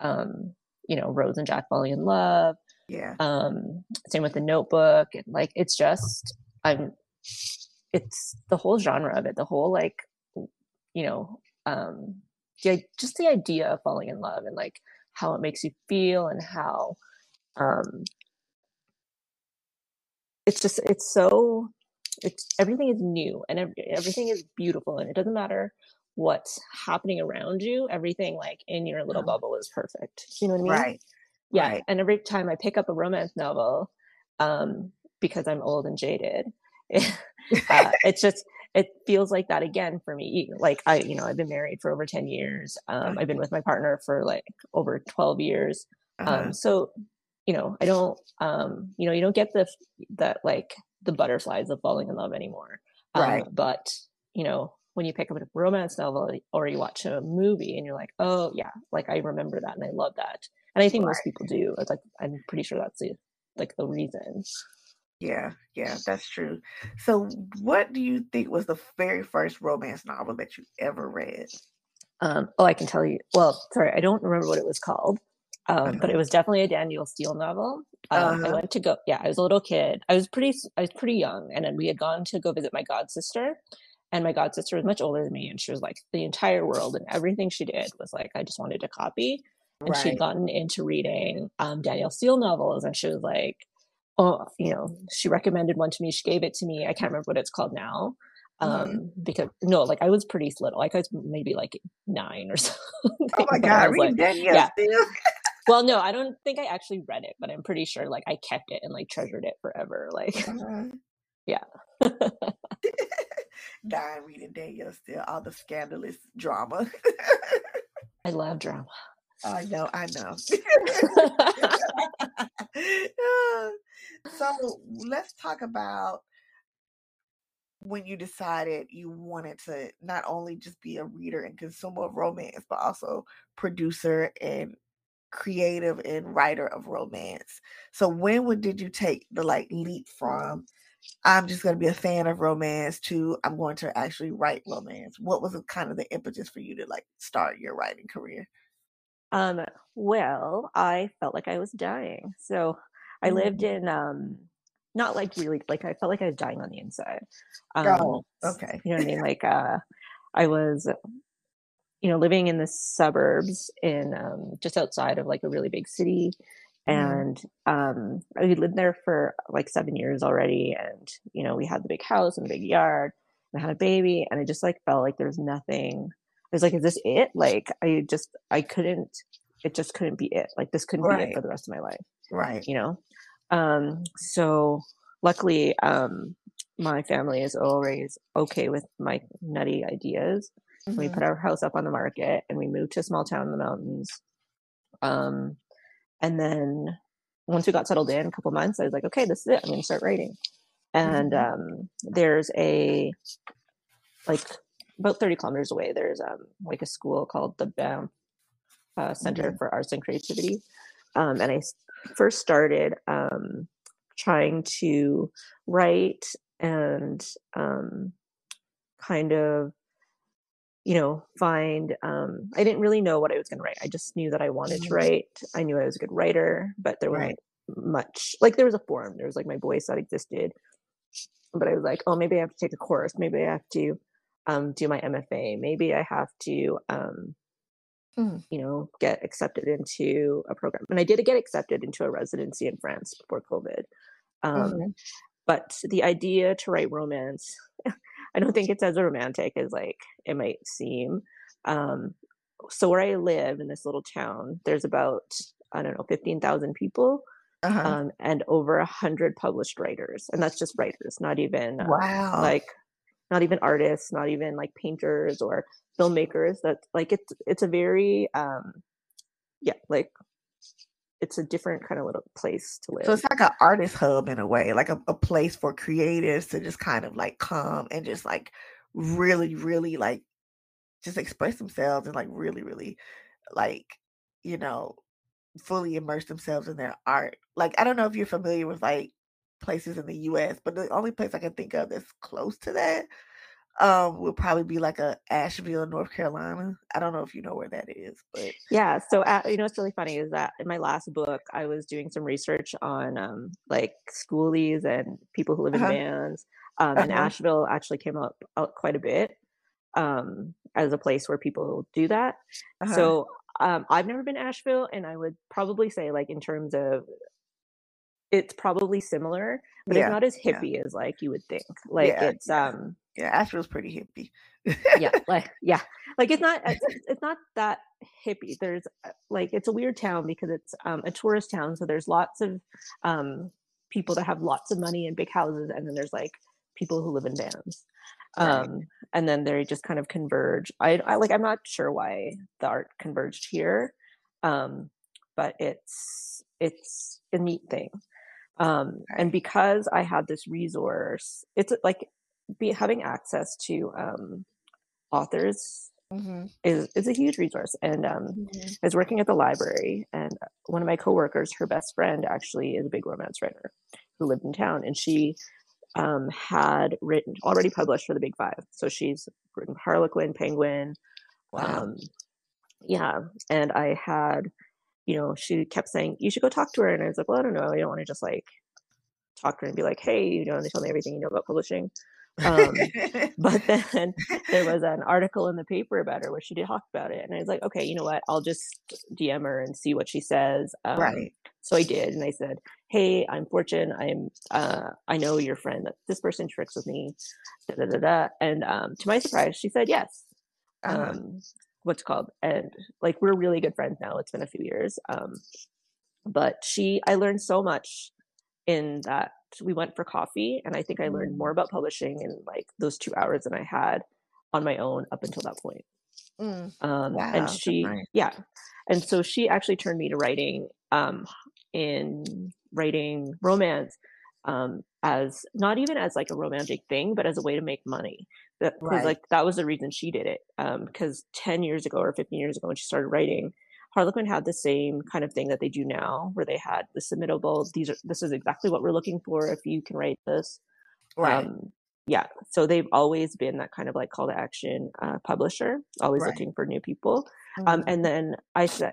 um, you know, Rose and Jack falling in love. Yeah. Um, same with The Notebook. And like, it's just, I'm, it's the whole genre of it, the whole like, you know, um, the, just the idea of falling in love and like how it makes you feel and how, um, it's just, it's so, it's, everything is new and everything is beautiful, and it doesn't matter what's happening around you, everything like in your little bubble is perfect. You know what I mean? Right. Yeah. Right. And every time I pick up a romance novel, um, because I'm old and jaded, it, uh, it's just, it feels like that again for me. Like I, you know, I've been married for over ten years. Um, I've been with my partner for like over twelve years. Uh-huh. Um, so, you know, I don't, um, you know, you don't get the, that like the butterflies of falling in love anymore. Um, right. But you know, when you pick up a romance novel or you watch a movie and you're like, oh yeah, like I remember that and I love that. And I think right. most people do. It's like, I'm pretty sure that's the, like the reason. Yeah. Yeah, that's true. So what do you think was the very first romance novel that you ever read? Um, oh, I can tell you. Well, sorry, I don't remember what it was called, um, uh-huh. but it was definitely a Danielle Steele novel. Um, uh-huh. I went to go, yeah, I was a little kid. I was pretty, I was pretty young. And then we had gone to go visit my god sister, and my god sister was much older than me. And she was like the entire world, and everything she did was like, I just wanted to copy. And right. she'd gotten into reading um, Danielle Steele novels, and she was like, oh, you know, she recommended one to me. She gave it to me. I can't remember what it's called now. Um, mm-hmm. Because no, like I was pretty little. Like I was maybe like nine or something. Oh my God, read like, Danielle yeah. Steele. Well, no, I don't think I actually read it, but I'm pretty sure like I kept it and like treasured it forever. Like, uh-huh. yeah. Dying reading Danielle Steele, all the scandalous drama. I love drama. Oh, I know, I know. So let's talk about when you decided you wanted to not only just be a reader and consumer of romance, but also producer and creative and writer of romance. So when would, did you take the like leap from, I'm just going to be a fan of romance to I'm going to actually write romance? What was the, kind of the impetus for you to like start your writing career? Um, well, I felt like I was dying. So I lived in, um, not like really, like I felt like I was dying on the inside. Um, oh, okay. You know what I mean? Like, uh, I was, you know, living in the suburbs in, um, just outside of like a really big city. And, um, I lived there for like seven years already. And, you know, we had the big house and the big yard, and I had a baby, and I just like felt like there was nothing. I was like, is this it? Like, I just, I couldn't, it just couldn't be it. Like, this couldn't right. be it for the rest of my life. Right. You know? Um, so luckily, um, my family is always okay with my nutty ideas. Mm-hmm. We put our house up on the market and we moved to a small town in the mountains. Um, and then once we got settled in a couple months, I was like, okay, this is it. I'm going to start writing. And mm-hmm. um, there's a, like, about thirty kilometers away, there's um, like a school called the B A M uh, Center mm-hmm. for Arts and Creativity. Um, and I first started um, trying to write and um, kind of, you know, find, um, I didn't really know what I was going to write. I just knew that I wanted to write. I knew I was a good writer, but there wasn't right. much, like there was a forum. There was like my voice that existed, but I was like, oh, maybe I have to take a course. Maybe I have to Um, do my M F A. Maybe I have to, um, mm. you know, get accepted into a program. And I did get accepted into a residency in France before COVID. Um, mm-hmm. But the idea to write romance, I don't think it's as romantic as like it might seem. Um, so where I live in this little town, there's about, I don't know, fifteen thousand people. Uh-huh. um, and over a hundred published writers. And that's just writers, not even um, wow. like, not even artists, not even like painters or filmmakers. That like it's it's a very um yeah, like it's a different kind of little place to live. So it's like an artist hub in a way, like a, a place for creatives to just kind of like come and just like really, really like just express themselves and like really, really like, you know, fully immerse themselves in their art. Like I don't know if you're familiar with like places in the U S, but the only place I can think of that's close to that um would probably be like a Asheville, North Carolina. I don't know if you know where that is, but yeah. So uh, you know what's really funny is that in my last book I was doing some research on um like schoolies and people who live in uh-huh. vans um uh-huh. and Asheville actually came up out quite a bit um as a place where people do that. Uh-huh. So um I've never been to Asheville, and I would probably say like in terms of it's probably similar, but yeah, it's not as hippie yeah. as like you would think. Like yeah, it's um yeah, Asheville's pretty hippie. yeah, like yeah, Like, it's not, it's not that hippie. There's like, it's a weird town because it's um, a tourist town. So there's lots of um, people that have lots of money and big houses. And then there's like people who live in vans. Um, right. And then they just kind of converge. I, I like, I'm not sure why the art converged here. Um, but it's, it's a neat thing. Um, and because I had this resource, it's like be having access to, um, authors mm-hmm. is, is a huge resource. And, um, mm-hmm. I was working at the library, and one of my coworkers, her best friend actually is a big romance writer who lived in town, and she, um, had written already published for the Big Five. So she's written Harlequin, Penguin. Wow. Um, yeah. And I had, you know, she kept saying, you should go talk to her. And I was like, well, I don't know. I don't want to just like talk to her and be like, hey, you know, and they tell me everything you know about publishing. Um, but then there was an article in the paper about her where she did talk about it. And I was like, okay, you know what? I'll just D M her and see what she says. Um, right. So I did. And I said, hey, I'm Fortune. I'm, uh, I know your friend. This person tricks with me. Da, da, da, da. And um, to my surprise, she said yes. Um, uh-huh. What's it called? And like, we're really good friends now. It's been a few years. Um, but she, I learned so much in that. We went for coffee, and I think I learned more about publishing in like those two hours than I had on my own up until that point. Mm. Um, wow, and she, nice. yeah. And so she actually turned me to writing, um, in writing romance, um, as not even as like a romantic thing, but as a way to make money. That right. like that was the reason she did it, um because ten years ago or fifteen years ago when she started writing, Harlequin had the same kind of thing that they do now, where they had the submittable, these are this is exactly what we're looking for, if you can write this, right. um yeah so they've always been that kind of like call to action uh publisher, always right. looking for new people. Mm-hmm. um and then I said,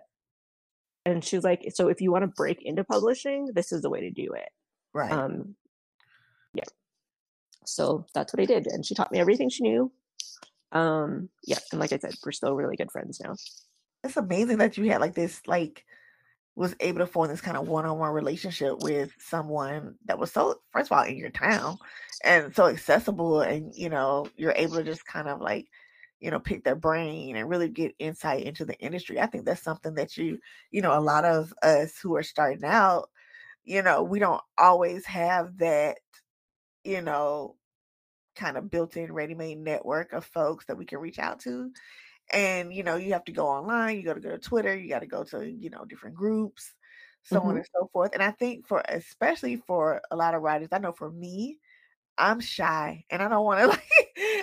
and she was like, so if you want to break into publishing, this is the way to do it, right? um yeah So that's what I did. And she taught me everything she knew. Um, yeah. And like I said, we're still really good friends now. It's amazing that you had like this, like was able to form this kind of one-on-one relationship with someone that was so, first of all, in your town and so accessible. And, you know, you're able to just kind of like, you know, pick their brain and really get insight into the industry. I think that's something that you, you know, a lot of us who are starting out, you know, we don't always have that, you know, kind of built-in ready-made network of folks that we can reach out to. And, you know, you have to go online, you got to go to Twitter, you got to go to, you know, different groups, so mm-hmm. on and so forth. And I think for, especially for a lot of writers, I know for me, I'm shy and I don't want to like,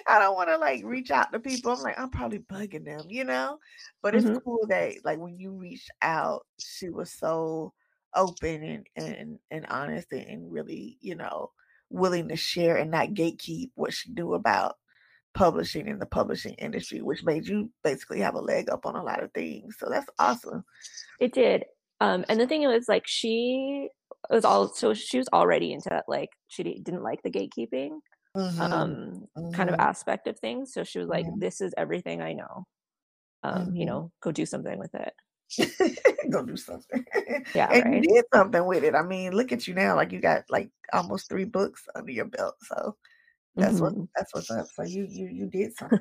I don't want to like reach out to people. I'm like, I'm probably bugging them, you know, but mm-hmm. it's cool that like when you reached out, she was so open and, and, and honest and really, you know, willing to share and not gatekeep what she knew about publishing and the publishing industry, which made you basically have a leg up on a lot of things. So that's awesome. It did. Um, and the thing was like, she was all, so she was already into that. Like she didn't like the gatekeeping mm-hmm. um, mm-hmm. kind of aspect of things. So she was like, mm-hmm. this is everything I know, um, mm-hmm. you know, go do something with it. Go do something. Yeah, and right. you did something with it. I mean, look at you now. Like you got like almost three books under your belt. So that's mm-hmm. what that's what's up. So you you you did something.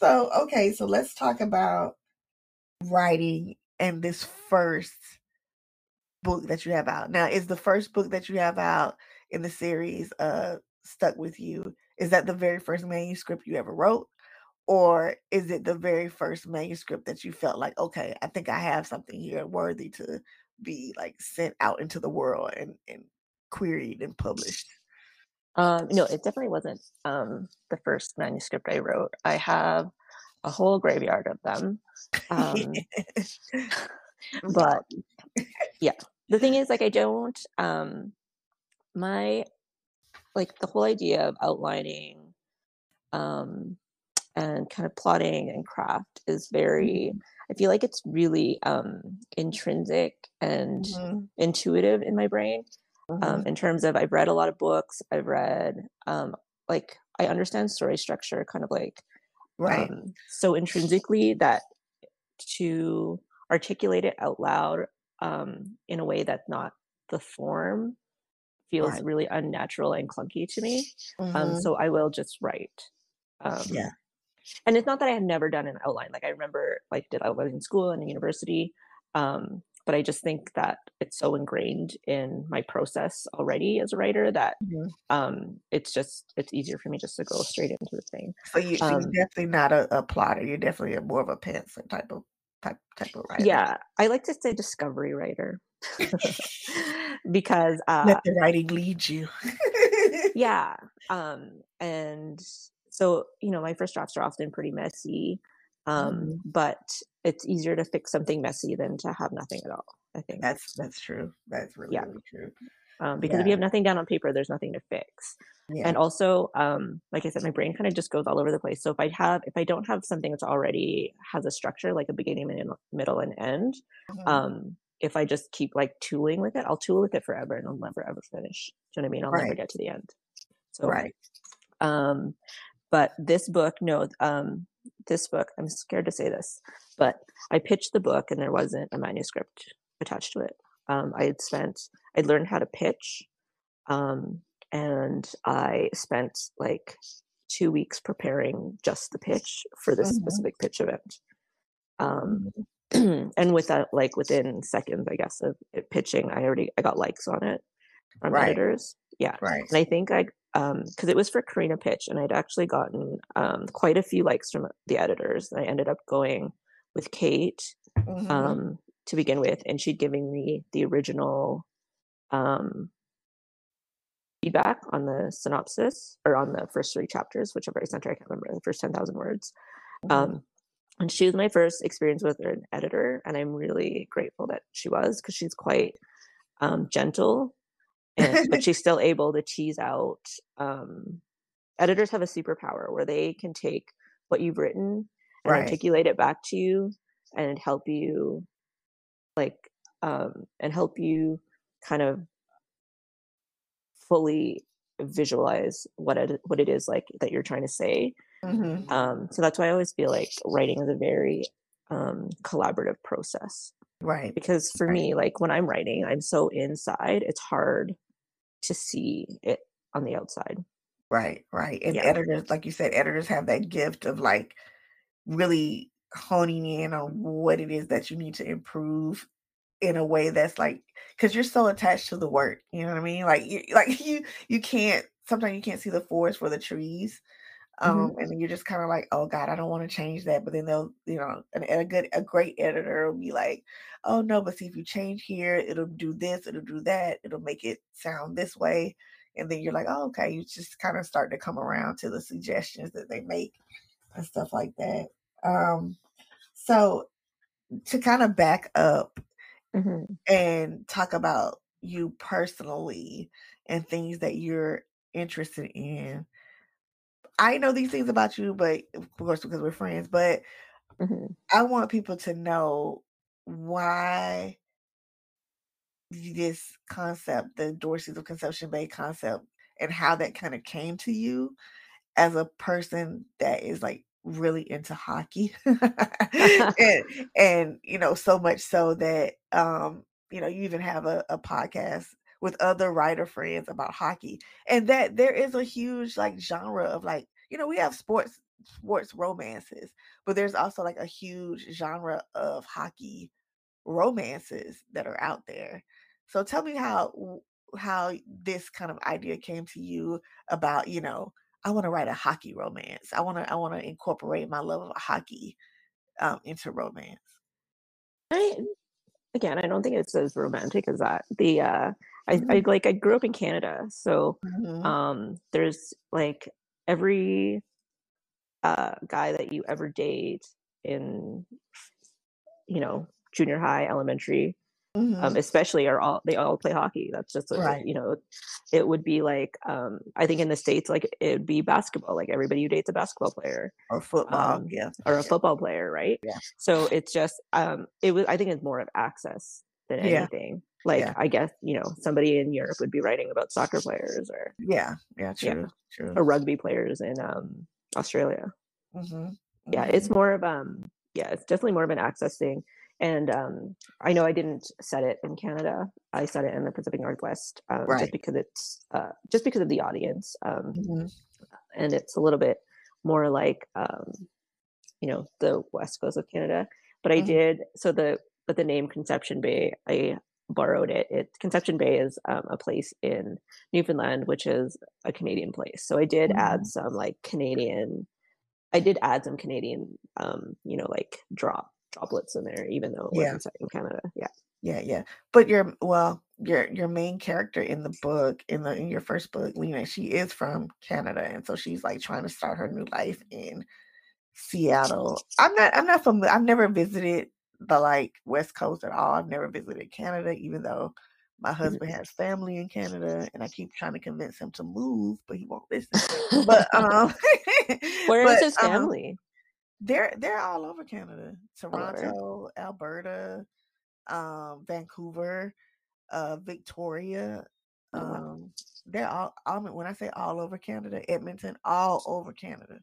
So okay, so let's talk about writing and this first book that you have out. Now, is the first book that you have out in the series uh Stuck With You, is that the very first manuscript you ever wrote? Or is it the very first manuscript that you felt like, okay, I think I have something here worthy to be like sent out into the world and, and queried and published? Um, no, it definitely wasn't um, the first manuscript I wrote. I have a whole graveyard of them. Um, but yeah, the thing is like, I don't, um, my, like the whole idea of outlining, um, and kind of plotting and craft is very, I feel like it's really um, intrinsic and mm-hmm. intuitive in my brain mm-hmm. um, in terms of, I've read a lot of books. I've read, um, like, I understand story structure kind of like, right. um, so intrinsically that to articulate it out loud um, in a way that's not the form feels right. really unnatural and clunky to me. Mm-hmm. Um, so I will just write. Um, yeah. And it's not that I have never done an outline. Like I remember like did outlines in school and in university. Um, but I just think that it's so ingrained in my process already as a writer that mm-hmm. um, it's just, it's easier for me just to go straight into the thing. So, you, so um, you're definitely not a, a plotter. You're definitely a, more of a pencil type of, type, type of writer. Yeah. I like to say discovery writer because. Uh, Let the writing lead you. yeah. Um, and so, you know, my first drafts are often pretty messy, um, mm-hmm. but it's easier to fix something messy than to have nothing at all. I think that's, that's true. That's really, yeah. really true. Um, because yeah. if you have nothing down on paper, there's nothing to fix. Yeah. And also, um, like I said, my brain kind of just goes all over the place. So if I have, if I don't have something that's already has a structure, like a beginning, middle, and end, mm-hmm. um, if I just keep like tooling with it, I'll tool with it forever and I'll never ever finish. Do you know what I mean? I'll right. never get to the end. So, right. Um, but this book, no, um, this book, I'm scared to say this, but I pitched the book and there wasn't a manuscript attached to it. Um, I had spent, I'd learned how to pitch. Um, and I spent like two weeks preparing just the pitch for this mm-hmm. specific pitch event. Um, and with that, like within seconds, I guess, of it pitching, I already, I got likes on it from right. editors. Yeah. Right. And I think I, um, cause it was for Karina Pitch and I'd actually gotten, um, quite a few likes from the editors. And I ended up going with Kate, mm-hmm. um, to begin with, and she'd given me the original um, feedback on the synopsis or on the first three chapters, whichever I sent her, I can't remember, the first ten thousand words. Mm-hmm. Um, and she was my first experience with an editor, and I'm really grateful that she was, because she's quite um, gentle, and, but she's still able to tease out. Um, editors have a superpower where they can take what you've written and right. articulate it back to you and help you like, um, and help you kind of fully visualize what it, what it is like that you're trying to say. Mm-hmm. Um, so that's why I always feel like writing is a very, um, collaborative process. Right. Because for right. me, like when I'm writing, I'm so inside, it's hard to see it on the outside. Right. Right. And yeah. editors, like you said, editors have that gift of like really honing in on what it is that you need to improve in a way that's like, because you're so attached to the work, you know what I mean? Like you, like you, you can't, sometimes you can't see the forest for the trees. Um, mm-hmm. And then you're just kind of like, oh God, I don't want to change that. But then they'll, you know, an, a good, a great editor will be like, oh no, but see if you change here, it'll do this, it'll do that. It'll make it sound this way. And then you're like, oh, okay. You just kind of start to come around to the suggestions that they make and stuff like that. Um, so to kind of back up mm-hmm. and talk about you personally and things that you're interested in. I know these things about you, but of course, because we're friends, but mm-hmm. I want people to know why this concept, the Dorsey's of Conception Bay concept, and how that kind of came to you as a person that is like really into hockey and, and you know so much so that um you know you even have a, a podcast with other writer friends about hockey, and that there is a huge like genre of like you know we have sports sports romances, but there's also like a huge genre of hockey romances that are out there. So tell me how how this kind of idea came to you about you know I want to write a hockey romance. I want to, I want to incorporate my love of hockey um, into romance. I, again, I don't think it's as romantic as that. The, uh, I, mm-hmm. I like, I grew up in Canada. So mm-hmm. um, there's like every uh, guy that you ever date in, you know, junior high, elementary, mm-hmm. um, especially are all, they all play hockey. That's just, what, right. you know, it would be like, um, I think in the States, like it would be basketball, like everybody who dates a basketball player or football, um, yeah, or a football player. Right. Yeah. So it's just, um, it was, I think it's more of access than anything. Yeah. Like, yeah. I guess, you know, somebody in Europe would be writing about soccer players or, yeah, yeah, true, yeah, true. Or rugby players in, um, Australia. Mm-hmm. Mm-hmm. Yeah. It's more of, um, yeah, it's definitely more of an access thing. And um, I know I didn't set it in Canada. I set it in the Pacific Northwest um, right. just because it's uh, just because of the audience, um, mm-hmm. and it's a little bit more like, um, you know, the West Coast of Canada. But I did, so the, but the name Conception Bay, I borrowed it. It Conception Bay is um, a place in Newfoundland, which is a Canadian place. So I did mm-hmm. add some like Canadian, I did add some Canadian, um, you know, like drop droplets in there, even though it wasn't set in Canada. Yeah. Yeah. Yeah. But your, well, your, your main character in the book, in the, in your first book, Lena, she is from Canada. And so she's like trying to start her new life in Seattle. I'm not, I'm not familiar. I've never visited the like West Coast at all. I've never visited Canada, even though my husband has family in Canada and I keep trying to convince him to move, but he won't listen. But, um, where but, is his family? Um, they're, they're all over Canada, Toronto, Alberta, um, Vancouver, uh, Victoria. Um, mm-hmm. They're all, all, when I say all over Canada, Edmonton, all over Canada.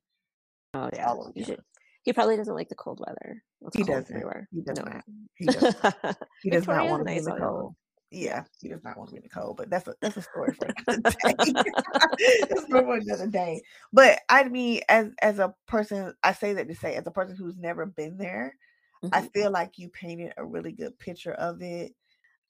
Oh yeah, he, he probably doesn't like the cold weather. He, cold doesn't. he doesn't. No. He doesn't. He does not want to be in the cold. Yeah, he does not want to be in the cold. But that's a that's a story for another day. That's for another day. But I mean, as as a person, I say that to say, as a person who's never been there, mm-hmm. I feel like you painted a really good picture of it.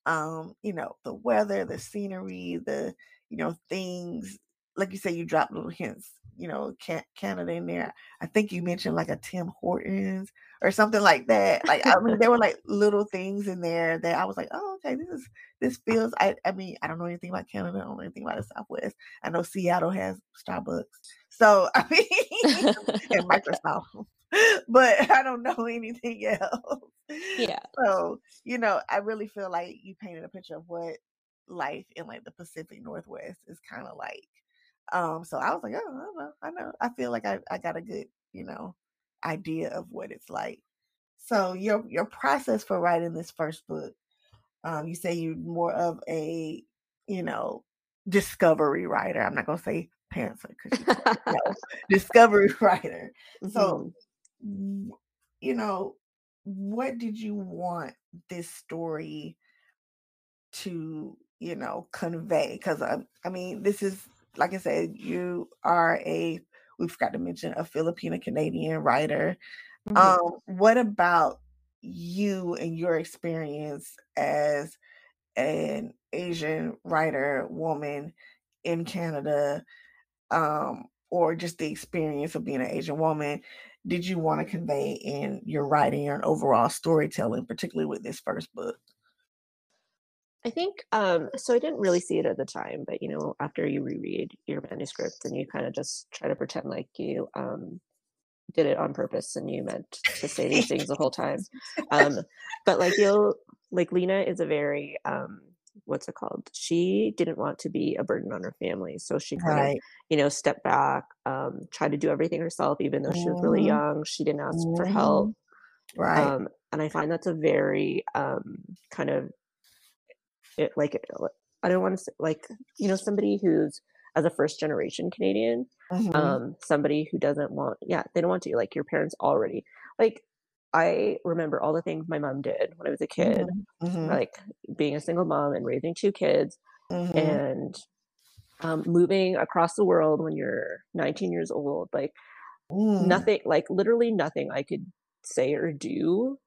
Um, you know, the weather, the scenery, the you know things. Like you say, you dropped little hints, you know, Canada in there. I think you mentioned like a Tim Hortons or something like that. Like, I mean, there were like little things in there that I was like, oh, okay, this is, this feels, I, I mean, I don't know anything about Canada. I don't know anything about the Southwest. I know Seattle has Starbucks. So, I mean, and Microsoft, but I don't know anything else. Yeah. So, you know, I really feel like you painted a picture of what life in like the Pacific Northwest is kind of like. Um, so I was like, oh, I know, I know. I feel like I, I got a good, you know, idea of what it's like. So your your process for writing this first book, um, you say you're more of a, you know, discovery writer. I'm not gonna say pantser because you know, discovery writer. So, mm-hmm. you know, what did you want this story to, you know, convey? Because I, I mean, this is. Like I said, you are a, we forgot to mention, a Filipino-Canadian writer. Mm-hmm. Um, what about you and your experience as an Asian writer, woman in Canada, um, or just the experience of being an Asian woman, did you want to convey in your writing and overall storytelling, particularly with this first book? I think, um, so I didn't really see it at the time, but, you know, after you reread your manuscript and you kind of just try to pretend like you um, did it on purpose and you meant to say these things the whole time. Um, but like, you'll, like Lena is a very, um, what's it called? She didn't want to be a burden on her family. So she kind right. of, you know, stepped back, um, tried to do everything herself, even though mm. she was really young. She didn't ask mm. for help. Right. Um, and I find that's a very um, kind of, It, like, I don't want to say, like, you know, somebody who's as a first generation Canadian, mm-hmm. um, somebody who doesn't want, yeah, they don't want to, like, your parents already, like, I remember all the things my mom did when I was a kid, mm-hmm. like being a single mom and raising two kids mm-hmm. and um, moving across the world when you're nineteen years old, like mm. nothing, like literally nothing I could say or do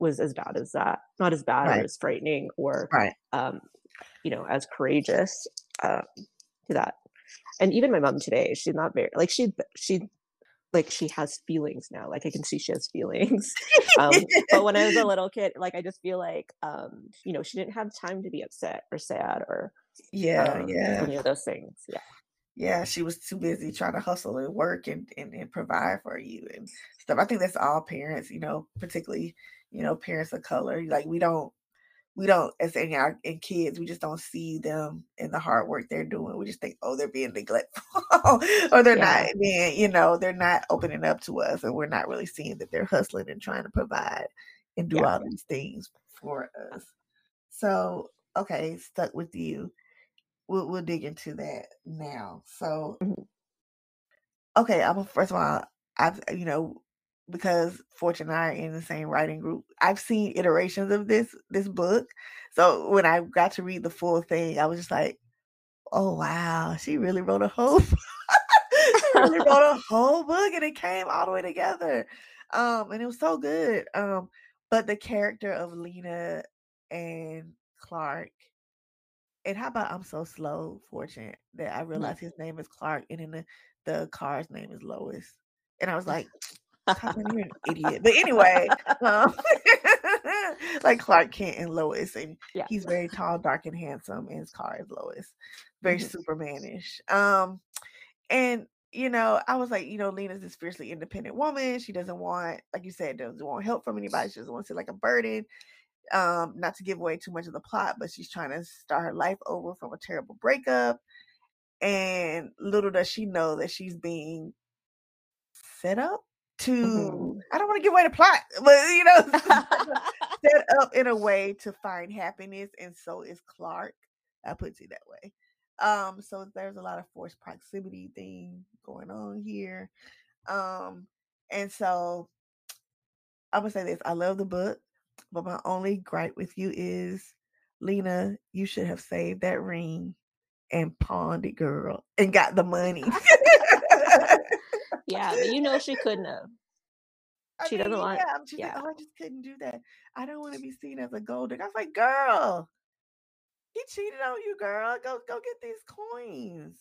was as bad as that, not as bad right. or as frightening or, right. um, you know, as courageous um, to that. And even my mom today, she's not very, like she, she, like she has feelings now. Like I can see she has feelings. Um, but when I was a little kid, like, I just feel like, um, you know, she didn't have time to be upset or sad or yeah, um, yeah. any of those things. Yeah. Yeah, she was too busy trying to hustle and work and, and, and provide for you and stuff. I think that's all parents, you know, particularly, you know, parents of color. Like we don't, we don't, as in our in kids, we just don't see them and the hard work they're doing. We just think, oh, they're being neglectful or they're yeah. not being, you know, they're not opening up to us and we're not really seeing that they're hustling and trying to provide and do yeah. all these things for us. So, okay, Stuck With You. We'll, we'll dig into that now. So, okay, I'm first of all, I've, you know, because Fortune and I are in the same writing group, I've seen iterations of this, this book. So when I got to read the full thing, I was just like, oh, wow, she really wrote a whole, she literally wrote a whole book and it came all the way together. Um, and it was so good. Um, but the character of Lena and Clark, and how about I'm so slow, Fortune, that I realized his name is Clark and then the, the car's name is Lois. And I was like, you're an idiot. But anyway, um, like Clark Kent and Lois, and yeah. he's very tall, dark, and handsome, and his car is Lois. Very mm-hmm. Supermanish. Um, and you know, I was like, you know, Lena's this fiercely independent woman. She doesn't want, like you said, doesn't want help from anybody. She doesn't want to feel like a burden. Um, not to give away too much of the plot, but she's trying to start her life over from a terrible breakup. And little does she know that she's being set up to, mm-hmm. I don't want to give away the plot, but you know, set up in a way to find happiness. And so is Clark. I put it that way. Um, so there's a lot of forced proximity thing going on here. Um, and so I'm gonna say this, I love the book, but my only gripe with you is, Lena, you should have saved that ring and pawned it, girl, and got the money. Yeah, but you know she couldn't have. She I mean, doesn't like. Yeah, I'm just yeah. like, oh, I just couldn't do that. I don't want to be seen as a gold digger. I was like, girl, he cheated on you, girl. Go, go get these coins.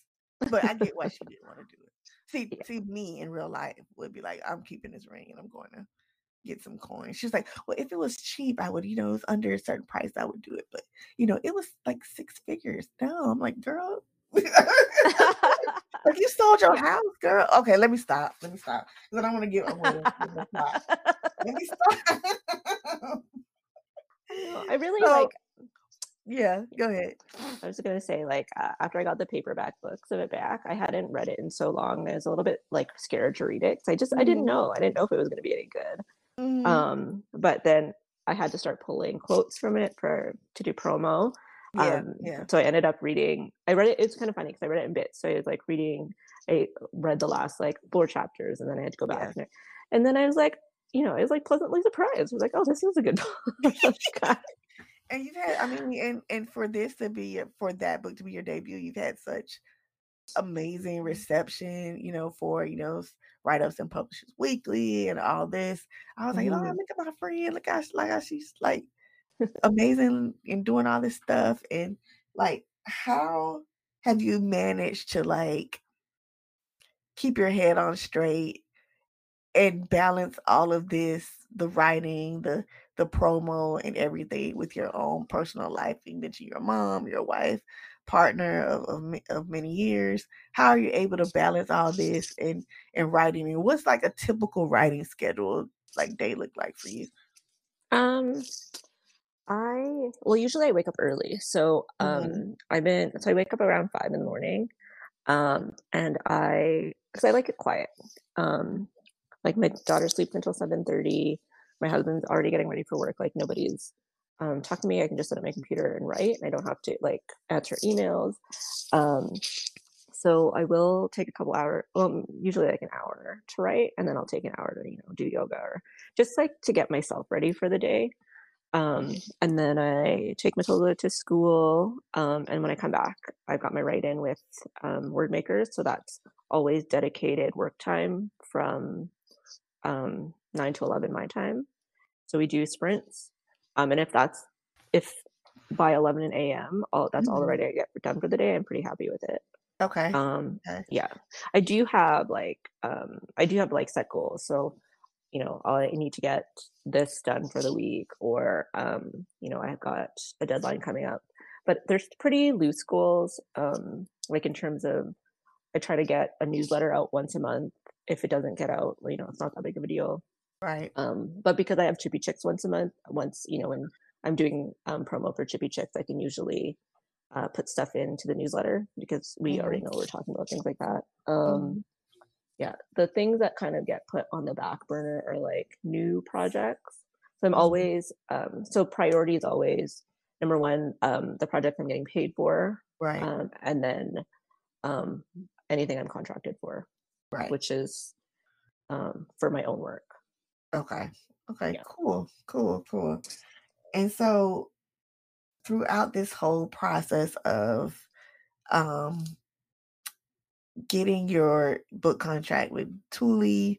But I get why she didn't want to do it. See, yeah. see, me in real life would be like, I'm keeping this ring and I'm going to get some coins. She's like, well, if it was cheap, I would, you know, it's under a certain price, I would do it. But you know, it was like six figures. No, I'm like, girl. Like, you sold your house, girl. Okay, let me stop. Let me stop. Because I don't want to give away. Let me stop. I really so, like. Yeah, go ahead. I was going to say, like, uh, after I got the paperback books of it back, I hadn't read it in so long. I was a little bit like scared to read it. Cause I just, mm-hmm. I didn't know. I didn't know if it was going to be any good. Mm-hmm. Um, but then I had to start pulling quotes from it for to do promo. Yeah, um, yeah. So I ended up reading, I read it, it's kind of funny because I read it in bits. So I was like reading, I read the last like four chapters and then I had to go back. Yeah. And then I was like, you know, I was like pleasantly surprised. I was like, oh, this is a good book. And you've had, I mean, and, and for this to be, for that book to be your debut, you've had such amazing reception, you know, for, you know, write-ups and Publishers Weekly and all this. I was like, mm-hmm. oh, look at my friend. Look how, like, how she's like, amazing in doing all this stuff. And like, how have you managed to like keep your head on straight and balance all of this, the writing, the the promo and everything, with your own personal life, being that you're your mom, your wife, partner of, of, of many years? How are you able to balance all this and and writing? And what's like a typical writing schedule, like day look like for you? um I, well, usually I wake up early. So, um, mm-hmm. I've been, so I wake up around five in the morning. Um, and I, cause I like it quiet. Um, like my daughter sleeps until seven thirty. My husband's already getting ready for work. Like nobody's, um, talking to me. I can just sit at my computer and write, and I don't have to like answer emails. Um, so I will take a couple hours, well, usually like an hour to write. And then I'll take an hour to, you know, do yoga or just like to get myself ready for the day. Um, and then I take Matilda to school. Um, and when I come back, I've got my write in with, um, Word Makers. So that's always dedicated work time from, um, nine to eleven, my time. So we do sprints. Um, and if that's, if by eleven a.m., all that's mm-hmm. all the writing I get done for the day, I'm pretty happy with it. Okay. Um, okay. yeah, I do have like, um, I do have like set goals. So, you know, I need to get this done for the week, or, um, you know, I've got a deadline coming up, but there's pretty loose goals. Um, like in terms of, I try to get a newsletter out once a month. If it doesn't get out, you know, it's not that big of a deal. Right. Um, but because I have Chippy Chicks once a month, once, you know, when I'm doing um, promo for Chippy Chicks, I can usually uh, put stuff into the newsletter because we mm-hmm. already know we're talking about things like that. Um, mm-hmm. Yeah, the things that kind of get put on the back burner are like new projects. So I'm always, um, so priority is always number one, um, the project I'm getting paid for. Right. Um, and then um, anything I'm contracted for. Right. Which is um, for my own work. Okay. Okay. Yeah. Cool. Cool. Cool. And so throughout this whole process of, um, getting your book contract with Thule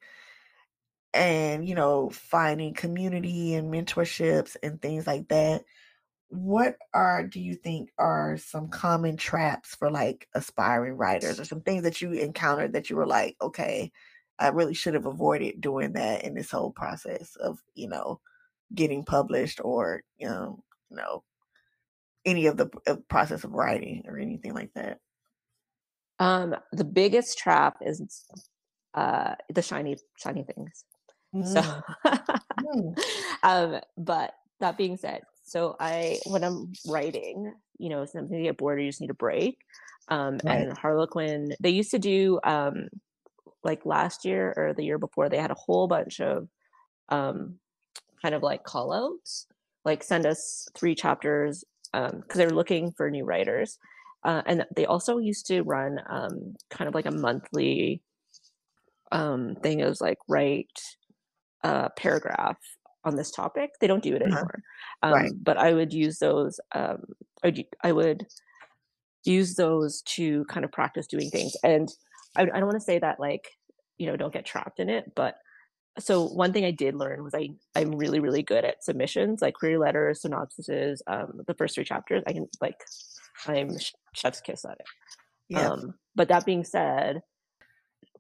and, you know, finding community and mentorships and things like that, what are, do you think are some common traps for like aspiring writers, or some things that you encountered that you were like, okay, I really should have avoided doing that in this whole process of, you know, getting published or, you know, you know any of the uh, process of writing or anything like that? Um, the biggest trap is uh, the shiny, shiny things. Mm. So, mm. um, but that being said, so I, when I'm writing, you know, sometimes you get bored or you just need a break. Um, right. And Harlequin, they used to do um, like last year or the year before, they had a whole bunch of um, kind of like call outs, like send us three chapters because um, they're looking for new writers. Uh, and they also used to run um, kind of like a monthly um, thing. It was like, write a paragraph on this topic. They don't do it anymore. Um, right. But I would use those. Um, I'd, I would use those to kind of practice doing things. And I, I don't want to say that like, you know, don't get trapped in it. But so one thing I did learn was I, I'm really, really good at submissions, like query letters, synopsises, um, the first three chapters. I can like... I'm chef's kiss at it. Yeah. Um, but that being said,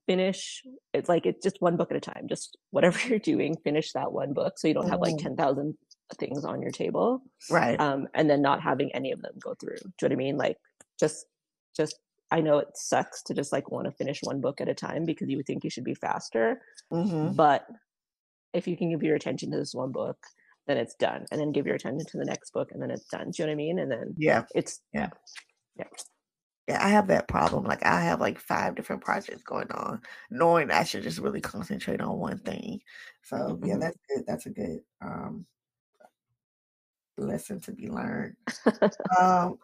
finish, it's like, it's just one book at a time, just whatever you're doing, finish that one book. So you don't have like ten thousand things on your table. Right. Um, and then not having any of them go through. Do you know what I mean? Like just, just, I know it sucks to just like want to finish one book at a time because you would think you should be faster. Mm-hmm. But if you can give your attention to this one book, then it's done, and then give your attention to the next book, and then it's done. Do you know what I mean? And then yeah, it's yeah, yeah, yeah. I have that problem. Like I have like five different projects going on, knowing I should just really concentrate on one thing. So mm-hmm. yeah, that's good. That's a good um, lesson to be learned. um,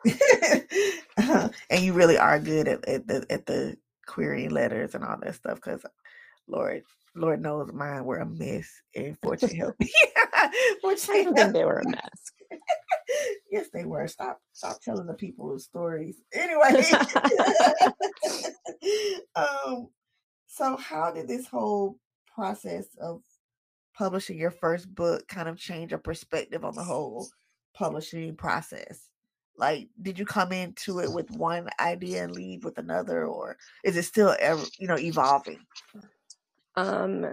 and you really are good at, at the at the query letters and all that stuff, because Lord. Lord knows mine were a mess, and Fortune helped me. Fortune I don't think they were a mess. Yes, they were. Stop, stop telling the people stories. Anyway, um, so how did this whole process of publishing your first book kind of change your perspective on the whole publishing process? Like, did you come into it with one idea and leave with another, or is it still, you know, evolving? Um,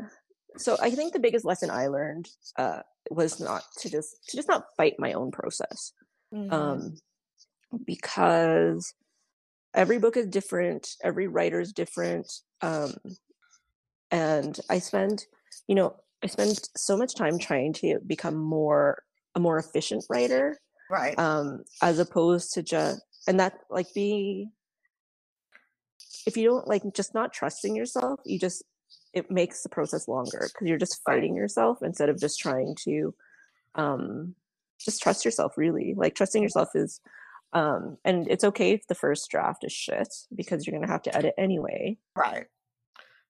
so I think the biggest lesson I learned, uh, was not to just, to just not fight my own process. Mm-hmm. Um, because every book is different, every writer's different. Um, and I spend, you know, I spend so much time trying to become more, a more efficient writer. Right. Um, as opposed to just, and that like being, if you don't like, just not trusting yourself, you just. It makes the process longer because you're just fighting yourself instead of just trying to um, just trust yourself, really. Like trusting yourself is, um, and it's okay if the first draft is shit because you're going to have to edit anyway. Right.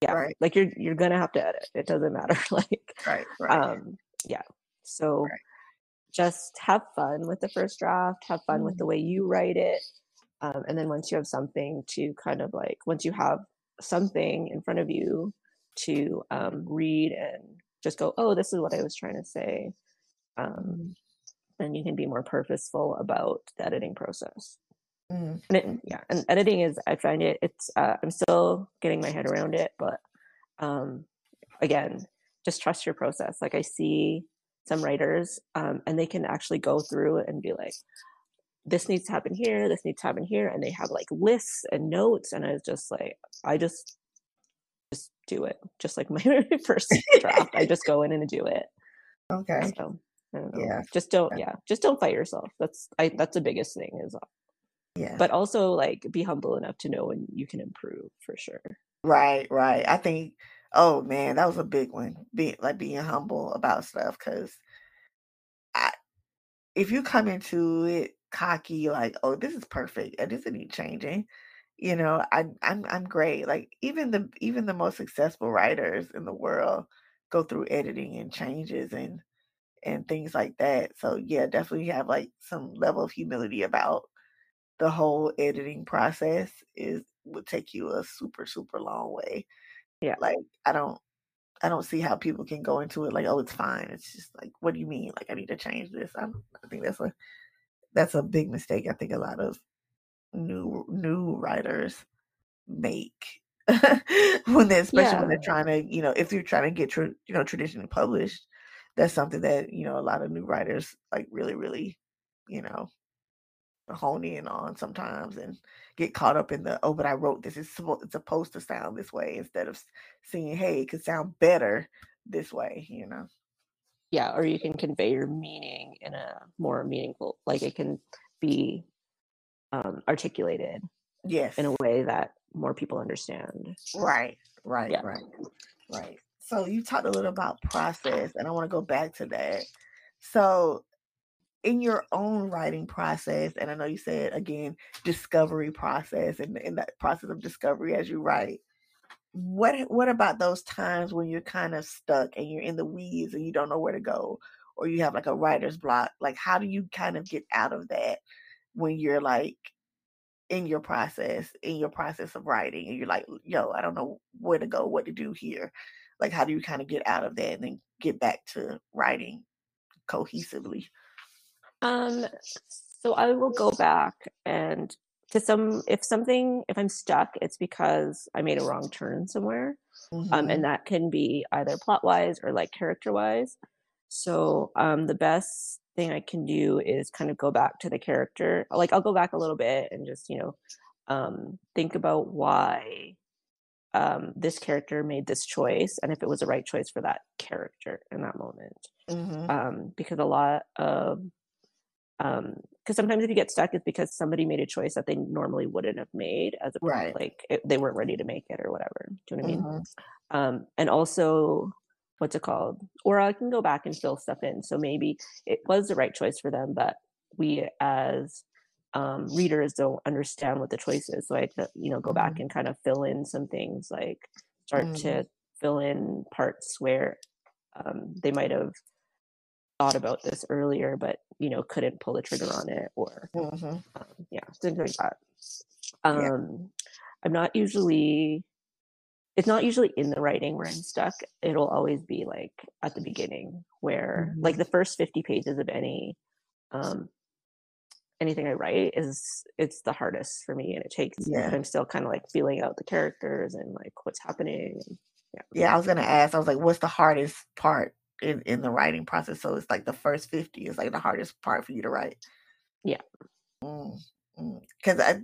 Yeah. Right. Like you're, you're going to have to edit. It doesn't matter. Like, right. Right. Um, yeah. So right. Just have fun with the first draft, have fun mm-hmm. with the way you write it. Um, and then once you have something to kind of like, once you have something in front of you, to um read and just go, oh, this is what I was trying to say, um then you can be more purposeful about the editing process. Mm-hmm. And it, yeah and editing is, I find it it's uh, I'm still getting my head around it, but um again, just trust your process. Like I see some writers um and they can actually go through and be like, this needs to happen here, this needs to happen here, and they have like lists and notes, and I was just like, I just just do it. Just like my first draft, I just go in and do it. Okay. So, I don't know. Yeah. Just don't. Yeah. Just don't fight yourself. That's I. That's the biggest thing. Is. Yeah. But also, like, be humble enough to know when you can improve for sure. Right. Right. I think. Oh man, that was a big one. Be like being humble about stuff, because I, if you come into it cocky, like, oh, this is perfect, and this isn't changing. You know, I, I'm I'm great. Like even the even the most successful writers in the world go through editing and changes and and things like that. So yeah, definitely have like some level of humility about the whole editing process. Is would take you a super, super long way. Yeah. Like, I don't, I don't see how people can go into it like, oh, it's fine. It's just like, what do you mean? Like, I need to change this. I, I think that's a, that's a big mistake. I think a lot of new, new writers make when they, especially yeah. when they're trying to, you know, if you're trying to get, tra- you know, traditionally published, that's something that, you know, a lot of new writers like really, really, you know, hone in on sometimes and get caught up in the, oh, but I wrote this, it's, it's supposed to sound this way, instead of seeing, hey, it could sound better this way, you know? Yeah, or you can convey your meaning in a more meaningful, like it can be um, articulated yes. in a way that more people understand. Right, right, yeah. right, right. So you talked a little about process, and I want to go back to that. So in your own writing process, and I know you said, again, discovery process, and in that process of discovery as you write, what what about those times when you're kind of stuck and you're in the weeds and you don't know where to go, or you have like a writer's block? Like, how do you kind of get out of that when you're like in your process, in your process of writing, and you're like, yo, I don't know where to go, what to do here? Like, how do you kind of get out of that and then get back to writing cohesively? Um, so I will go back and to some, if something, if I'm stuck, it's because I made a wrong turn somewhere. Mm-hmm. Um, and that can be either plot wise or like character wise. So, um, the best thing I can do is kind of go back to the character. Like, I'll go back a little bit and just, you know, um, think about why, um, this character made this choice and if it was the right choice for that character in that moment. Mm-hmm. Um, because a lot of, Um, because sometimes if you get stuck, it's because somebody made a choice that they normally wouldn't have made, as a right. like it, they weren't ready to make it or whatever. Do you know what mm-hmm. I mean? Um, and also, what's it called? Or I can go back and fill stuff in. So maybe it was the right choice for them, but we as um, readers don't understand what the choice is. So I had to, you know, go mm-hmm. back and kind of fill in some things, like start mm-hmm. to fill in parts where um, they might have thought about this earlier, but you know, couldn't pull the trigger on it, or mm-hmm. um, yeah, things like that. Um, yeah. I'm not usually, it's not usually in the writing where I'm stuck. It'll always be like at the beginning, where mm-hmm. like the first fifty pages of any um, anything I write is it's the hardest for me, and it takes. Yeah. And I'm still kind of like feeling out the characters and like what's happening. And, yeah. yeah, I was gonna ask. I was like, what's the hardest part in in the writing process? So it's like the first fifty is like the hardest part for you to write. Yeah. Mm, mm. Cause I,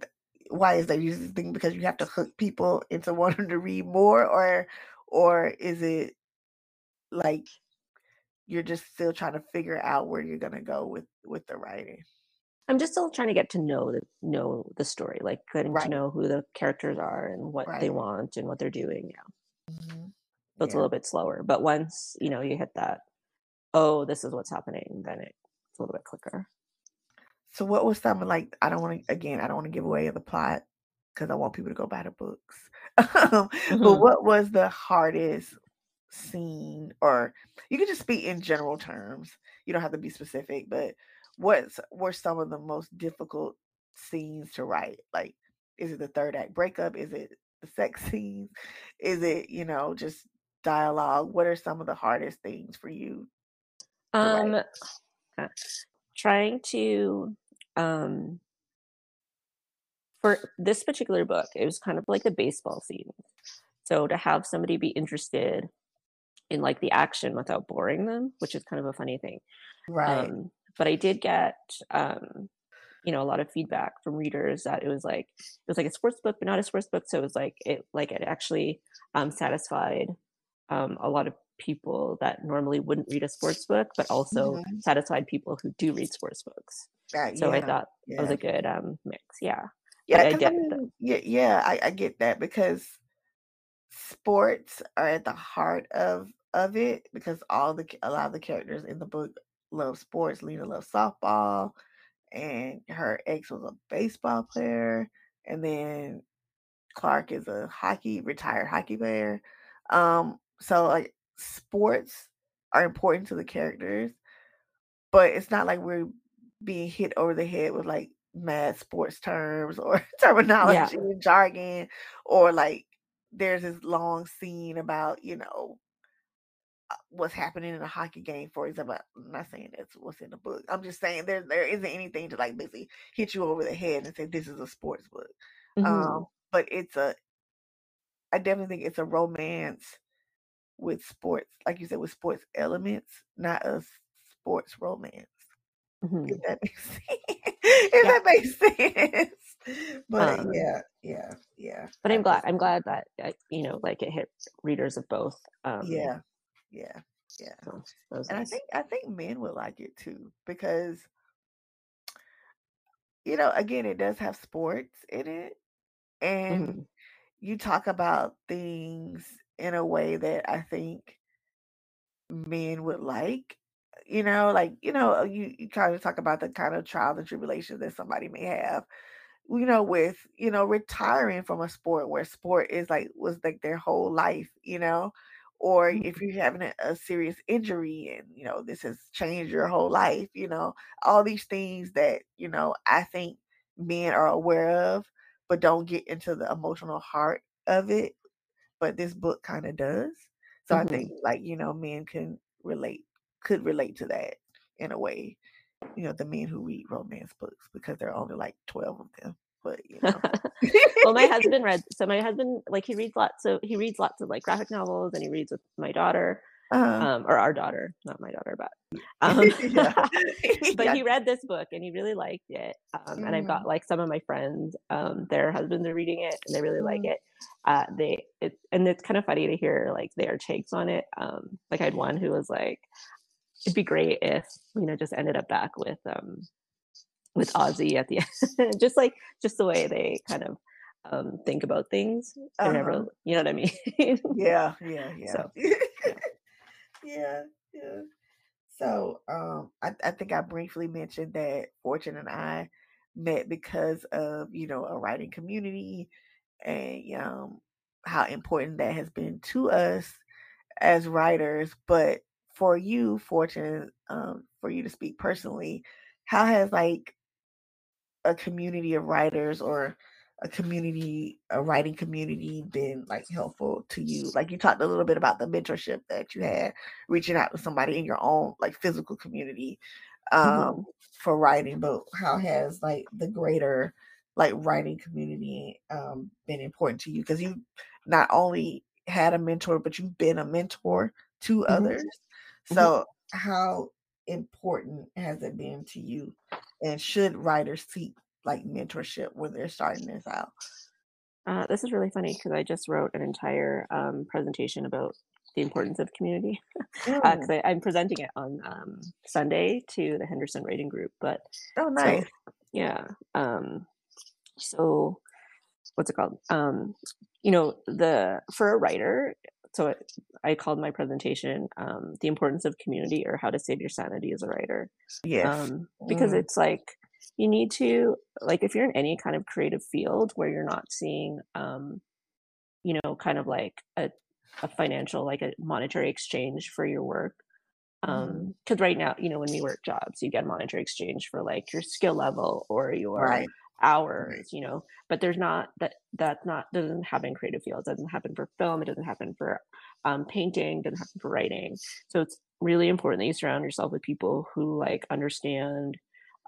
why is that usually the thing? Because you have to hook people into wanting to read more, or, or is it like you're just still trying to figure out where you're going to go with, with the writing? I'm just still trying to get to know the, know the story, like getting right. to know who the characters are and what right. they want and what they're doing. Yeah. Mm-hmm. So it's yeah. a little bit slower, but once you know you hit that, oh, this is what's happening, then it's a little bit quicker. So, what was some like? I don't want to again. I don't want to give away the plot because I want people to go buy the books. mm-hmm. But what was the hardest scene, or you can just speak in general terms? You don't have to be specific. But what were some of the most difficult scenes to write? Like, is it the third act breakup? Is it the sex scenes? Is it you know just dialogue? What are some of the hardest things for you to um write? Trying to um for this particular book, it was kind of like the baseball scene, so to have somebody be interested in like the action without boring them, which is kind of a funny thing, right? Um, but I did get um you know a lot of feedback from readers that it was like it was like a sports book but not a sports book, so it was like it like it actually um satisfied Um, a lot of people that normally wouldn't read a sports book, but also mm-hmm. satisfied people who do read sports books. Uh, so yeah, I thought yeah. it was a good um, mix. Yeah. Yeah. I get I mean, yeah. yeah I, I get that because sports are at the heart of, of it because all the, a lot of the characters in the book love sports. Lena loves softball and her ex was a baseball player. And then Clark is a hockey, retired hockey player. Um, So, like, sports are important to the characters, but it's not like we're being hit over the head with, like, mad sports terms or terminology yeah. and jargon, or like there's this long scene about, you know, what's happening in a hockey game, for example. I'm not saying that's what's in the book. I'm just saying there there isn't anything to like basically hit you over the head and say this is a sports book. Mm-hmm. Um, but it's a, I definitely think it's a romance with sports, like you said, with sports elements, not a sports romance. Mm-hmm. If that makes sense. If yeah. that makes sense. But um, yeah, yeah, yeah. But I'm glad. I'm glad that you know, like it hit readers of both. Um, yeah. Yeah, yeah, oh, and nice. I think I think men would like it too, because you know, again, it does have sports in it, and mm-hmm. you talk about things in a way that I think men would like. You know, like you know, you you kind of talk about the kind of trials and tribulations that somebody may have, you know, with you know retiring from a sport where sport is like was like their whole life, you know. Or if you're having a, a serious injury and, you know, this has changed your whole life, you know, all these things that, you know, I think men are aware of, but don't get into the emotional heart of it. But this book kind of does. So mm-hmm. I think like, you know, men can relate, could relate to that in a way, you know, the men who read romance books, because there are only like twelve of them. But, you know. Well, my husband read so my husband like he reads lots so he reads lots of like graphic novels, and he reads with my daughter uh-huh. um or our daughter, not my daughter, but um but yeah. he read this book and he really liked it, um mm-hmm. and I've got like some of my friends, um their husbands are reading it and they really mm-hmm. like it. Uh they it and it's kind of funny to hear like their takes on it. Um like I had one who was like, it'd be great if, you know, just ended up back with um with Ozzy at the end. Just like just the way they kind of um think about things. They're uh-huh. never, you know what I mean? yeah yeah yeah. So, yeah yeah yeah so um I, I think I briefly mentioned that Fortune and I met because of, you know, a writing community and um how important that has been to us as writers. But for you, Fortune, um for you to speak personally, how has like a community of writers or a community, a writing community been like helpful to you? Like you talked a little bit about the mentorship that you had, reaching out to somebody in your own like physical community um, mm-hmm. for writing, but how has like the greater like writing community um, been important to you? Because you not only had a mentor, but you've been a mentor to mm-hmm. others. So mm-hmm. how important has it been to you? And should writers seek like mentorship when they're starting this out? Uh, this is really funny because I just wrote an entire um, presentation about the importance of community. Because mm. uh, I'm presenting it on um, Sunday to the Henderson Writing Group. But oh, nice. So, yeah. Um, so what's it called? Um, you know, the for a writer. So it, I called my presentation um, The Importance of Community, or How to Save Your Sanity as a Writer. Yes. Um, because mm. it's like, you need to, like, if you're in any kind of creative field where you're not seeing, um, you know, kind of like a, a financial, like a monetary exchange for your work. Because um, mm. right now, you know, when we work jobs, you get monetary exchange for like your skill level or your right. hours, right. you know, but there's not that that's not doesn't happen in creative fields. It doesn't happen for film. It doesn't happen for um, painting. It doesn't happen for writing. So it's really important that you surround yourself with people who like understand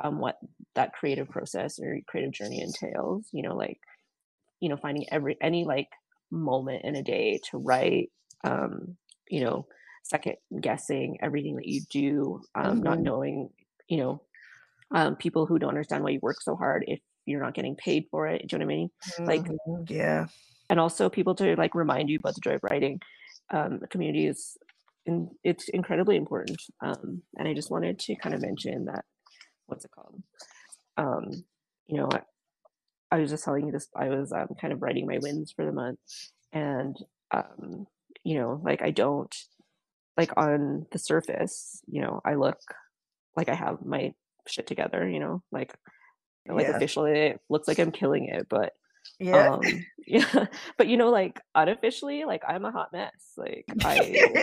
um, what that creative process or creative journey entails. You know, like, you know, finding every any like moment in a day to write. Um, you know, second guessing everything that you do. Um, mm-hmm. Not knowing, you know, um, people who don't understand why you work so hard if you're not getting paid for it. Do you know what I mean? Like, yeah. And also people to like remind you about the joy of writing. Um, the community is, in, it's incredibly important. Um, and I just wanted to kind of mention that, what's it called? Um, you know, I, I was just telling you this, I was um, kind of writing my wins for the month. And, um, you know, like I don't, like on the surface, you know, I look like I have my shit together, you know, like, like yeah. officially it looks like I'm killing it, but yeah um, yeah but you know, like unofficially, like I'm a hot mess. Like I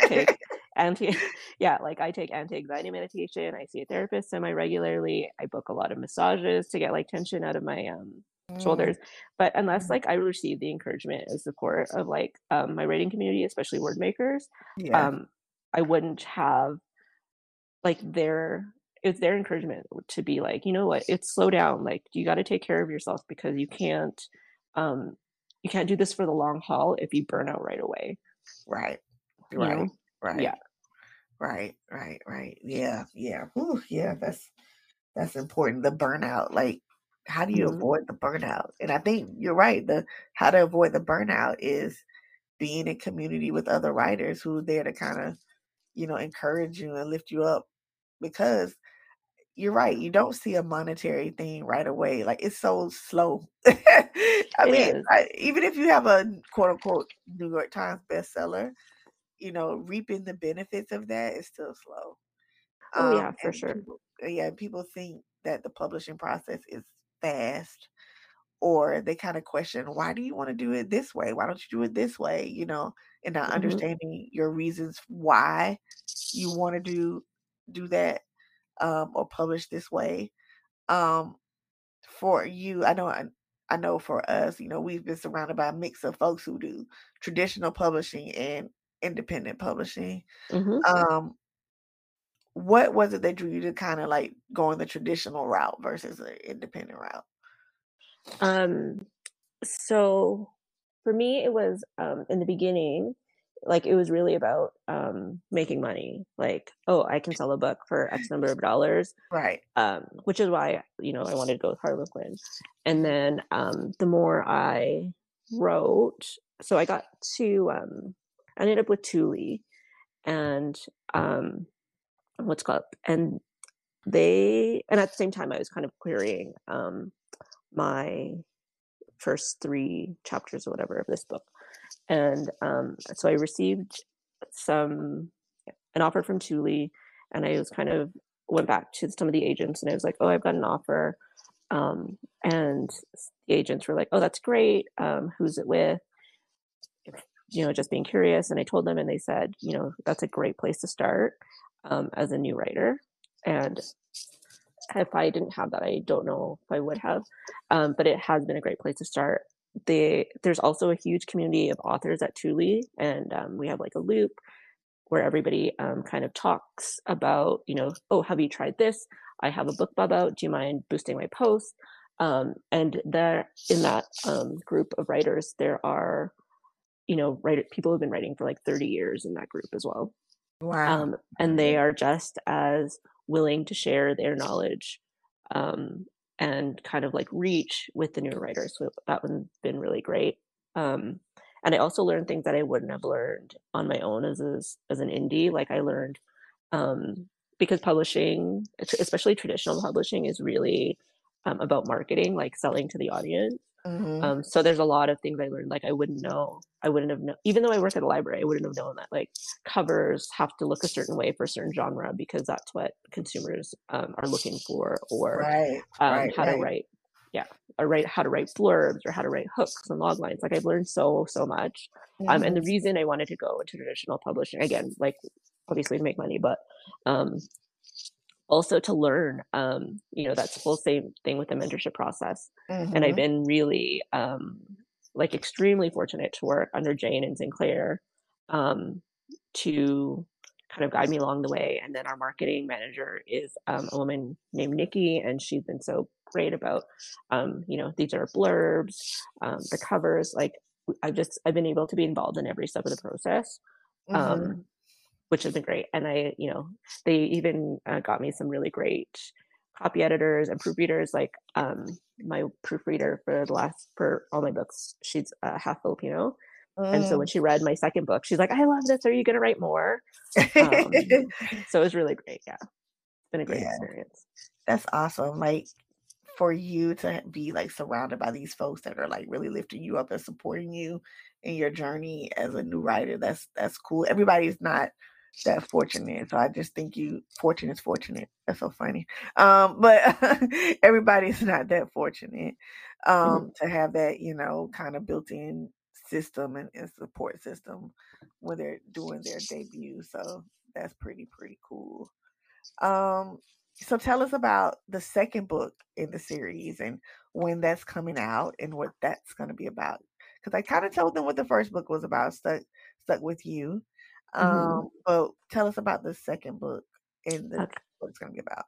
take anti yeah like I take anti-anxiety medication, I see a therapist semi-regularly, I book a lot of massages to get like tension out of my um shoulders. But unless like I receive the encouragement and support of like um my writing community, especially word makers, yeah. um I wouldn't have like their it's their encouragement to be like, you know what, it's slow down, like you got to take care of yourself because you can't um you can't do this for the long haul if you burn out right away. Right. Right. You know? Right. Yeah. Right. Right. Right. Yeah. Yeah. Ooh, yeah. That's that's important. The burnout. Like, how do you mm-hmm. avoid the burnout? And I think you're right. The how to avoid the burnout is being in community with other writers who are there to kind of, you know, encourage you and lift you up, because you're right. You don't see a monetary thing right away. Like, it's so slow. I it mean, I, even if you have a quote unquote New York Times bestseller, you know, reaping the benefits of that is still slow. Oh um, yeah, for sure. People, yeah. People think that the publishing process is fast, or they kind of question, why do you want to do it this way? Why don't you do it this way? You know, and not mm-hmm. understanding your reasons why you want to do, do that um, or publish this way. Um, for you, I know, I, I know for us, you know, we've been surrounded by a mix of folks who do traditional publishing and independent publishing. Mm-hmm. Um, what was it that drew you to kind of like going the traditional route versus the independent route? Um, so for me, it was, um, in the beginning, like, it was really about, um, making money. Like, oh, I can sell a book for X number of dollars. Right. Um, which is why, you know, I wanted to go with Harlequin. And then, um, the more I wrote, so I got to, um, I ended up with Thule and, um, what's called, and they, and at the same time, I was kind of querying, um, my first three chapters or whatever of this book. And um, so I received some, an offer from Thule, and I was kind of went back to some of the agents and I was like, oh, I've got an offer. Um, and the agents were like, oh, that's great. Um, who's it with? You know, just being curious. And I told them, and they said, you know, that's a great place to start um, as a new writer. And if I didn't have that, I don't know if I would have, um, but it has been a great place to start. They, there's also a huge community of authors at Thule, and um, we have like a loop where everybody um, kind of talks about, you know, oh, have you tried this? I have a book bub out. Do you mind boosting my post? Um, and there, in that um, group of writers, there are, you know, writer, people who've been writing for like thirty years in that group as well. Wow. Um, and they are just as willing to share their knowledge um, and kind of like reach with the new writers. So that one's been really great. Um, and I also learned things that I wouldn't have learned on my own as a, as an indie. Like, I learned um, because publishing, especially traditional publishing, is really um, about marketing, like selling to the audience. Mm-hmm. Um, so there's a lot of things I learned. Like, I wouldn't know, I wouldn't have known, even though I work at a library, I wouldn't have known that like covers have to look a certain way for a certain genre because that's what consumers um, are looking for, or right, um, right, how right. to write, yeah, or write how to write blurbs or how to write hooks and log lines. Like, I've learned so, so much. Mm-hmm. Um, and the reason I wanted to go into traditional publishing, again, like obviously to make money, but um, also to learn, um, you know, that's full same thing with the mentorship process. Mm-hmm. And I've been really, um, like extremely fortunate to work under Jane and Sinclair, um, to kind of guide me along the way. And then our marketing manager is, um, a woman named Nikki, and she's been so great about, um, you know, these are blurbs, um, the covers, like I've just, I've been able to be involved in every step of the process. Mm-hmm. Um, which has been great. And I, you know, they even uh, got me some really great copy editors and proofreaders. Like um, my proofreader for the last, for all my books, she's uh, half Filipino. Mm. And so when she read my second book, she's like, I love this. Are you going to write more? Um, so it was really great. Yeah. It's been a great yeah. experience. That's awesome. Like, for you to be like surrounded by these folks that are like really lifting you up and supporting you in your journey as a new writer. That's, that's cool. Everybody's not that fortunate, so I just think you fortune is fortunate. That's so funny. Um, but everybody's not that fortunate um, mm-hmm. to have that, you know, kind of built-in system and, and support system when they're doing their debut. So that's pretty, pretty cool. Um, so tell us about the second book in the series and when that's coming out and what that's going to be about. Because I kind of told them what the first book was about, Stuck Stuck With You. Um, mm-hmm. But tell us about the second book and the, okay. what it's going to be about.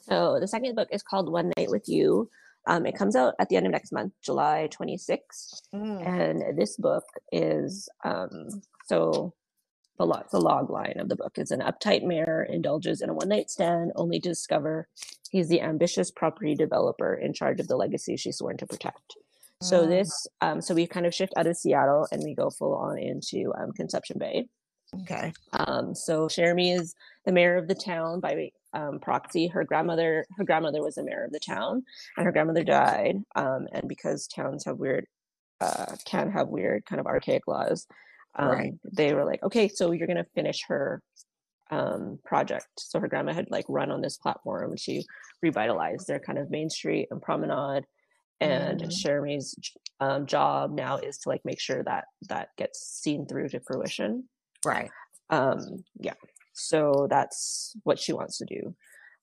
So the second book is called One Night With You. Um, it comes out at the end of next month, July twenty-sixth. Mm. And this book is, um, so the, log, the log line of the book is: an uptight mayor indulges in a one-night stand only to discover he's the ambitious property developer in charge of the legacy she's sworn to protect. Mm. So this, um, so we kind of shift out of Seattle and we go full on into um, Conception Bay. Okay. Um, so Jeremy is the mayor of the town by um, proxy. Her grandmother, her grandmother was the mayor of the town, and her grandmother died. Um, and because towns have weird, uh, can have weird kind of archaic laws, um, right. they were like, okay, so you're gonna finish her um, project. So her grandma had like run on this platform, and she revitalized their kind of main street and promenade. And mm-hmm. Jeremy's um, job now is to like make sure that that gets seen through to fruition. Right. Um, yeah. So that's what she wants to do.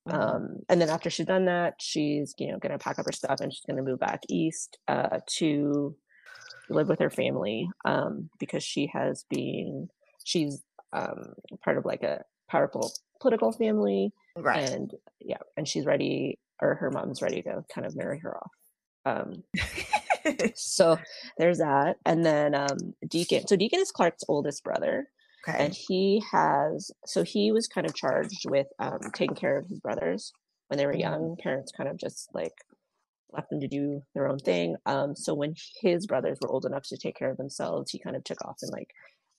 Um, and then after she's done that, she's, you know, going to pack up her stuff and she's going to move back east uh, to live with her family um, because she has been, she's um, part of like a powerful political family. Right. And yeah. And she's ready, or her mom's ready to kind of marry her off. Um, so there's that. And then um, Deacon. So Deacon is Clark's oldest brother. Okay. And he has, so he was kind of charged with um, taking care of his brothers when they were young. Parents kind of just like left them to do their own thing. Um, so when his brothers were old enough to take care of themselves, he kind of took off and like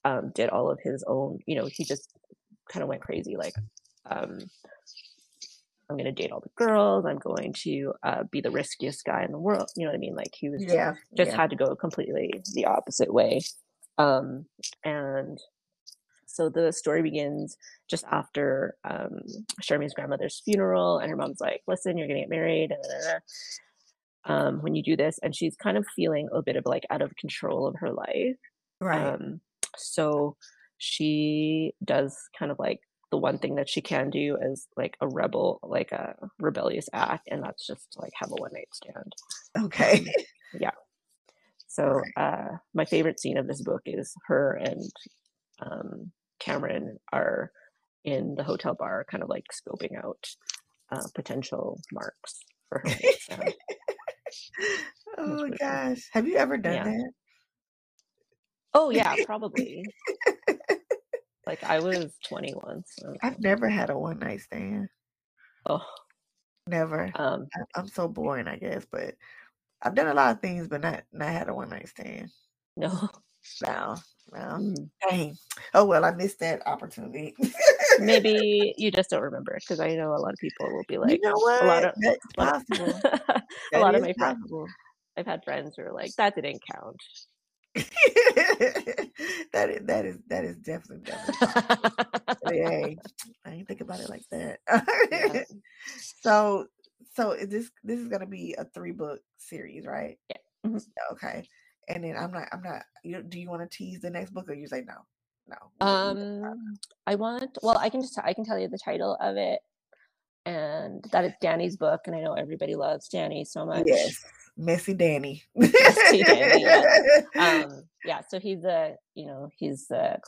um, did all of his own, you know, he just kind of went crazy. Like, um, I'm going to date all the girls. I'm going to uh, be the riskiest guy in the world. You know what I mean? Like he was yeah, just yeah. had to go completely the opposite way. Um, and So the story begins just after um, Sharmi's grandmother's funeral, and her mom's like, listen, you're going to get married and um, when you do this. And she's kind of feeling a bit of like out of control of her life. Right. Um, so she does kind of like the one thing that she can do as like a rebel, like a rebellious act. And that's just like have a one night stand. Okay. Um, yeah. So uh, my favorite scene of this book is her and um, Cameron are in the hotel bar kind of like scoping out uh, potential marks for her. Oh gosh. Have you ever done yeah. that? Oh yeah, probably. Like I was twenty once. So. I've never had a one night stand. Oh. Never. Um I, I'm so boring, I guess, but I've done a lot of things but not not had a one night stand. No. No. Well, dang. Oh, well, I missed that opportunity. Maybe you just don't remember, because I know a lot of people will be like, you know what? A lot of, that's possible. That a lot of my friends, I've had friends who are like, that didn't count. that is that is that is definitely, definitely hey, I didn't think about it like that. Yeah. So, so is this this is gonna be a three book series, right? Yeah. Mm-hmm. Okay. And then I'm not, I'm not, you, do you want to tease the next book or you say no? No. Um, I want, well, I can just, I can tell you the title of it, and that is Danny's book. And I know everybody loves Danny so much. Yes. Messy Danny. Messy Danny, yes. Um, yeah. So he's the, you know, he's the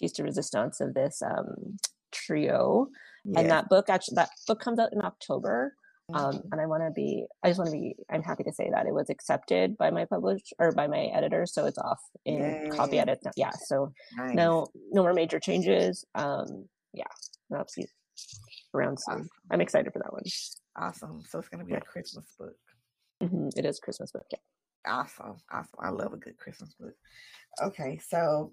piece de resistance of this um, trio. Yes. And that book actually, that book comes out in October. Um, and I want to be, I just want to be, I'm happy to say that it was accepted by my publisher or by my editor. So it's off in Yay. Copy edit. Now. Yeah. So nice. no, no more major changes. Um, yeah. That's around soon. Awesome. I'm excited for that one. Awesome. So it's going to be yeah. a Christmas book. Mm-hmm. It is Christmas book. Yeah. Awesome. Awesome. I love a good Christmas book. Okay. So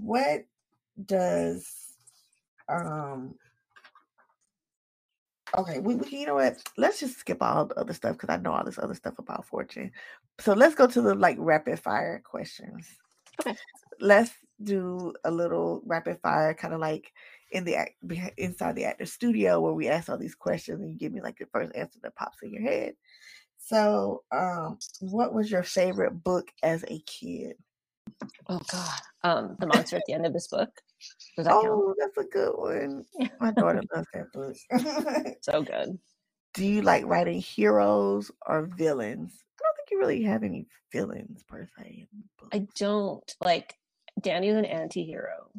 what does, um, okay, we, we you know what? Let's just skip all the other stuff because I know all this other stuff about Fortune. So let's go to the like rapid fire questions. Okay. Let's do a little rapid fire, kind of like in the inside the actor's studio where we ask all these questions and you give me like the first answer that pops in your head. So, um, what was your favorite book as a kid? Oh God, um, the monster at the end of this book. Does that oh, count? That's a good one. My daughter loves that book. So good. Do you like writing heroes or villains? I don't think you really have any villains per se. I don't. Like, Danny's an anti-hero.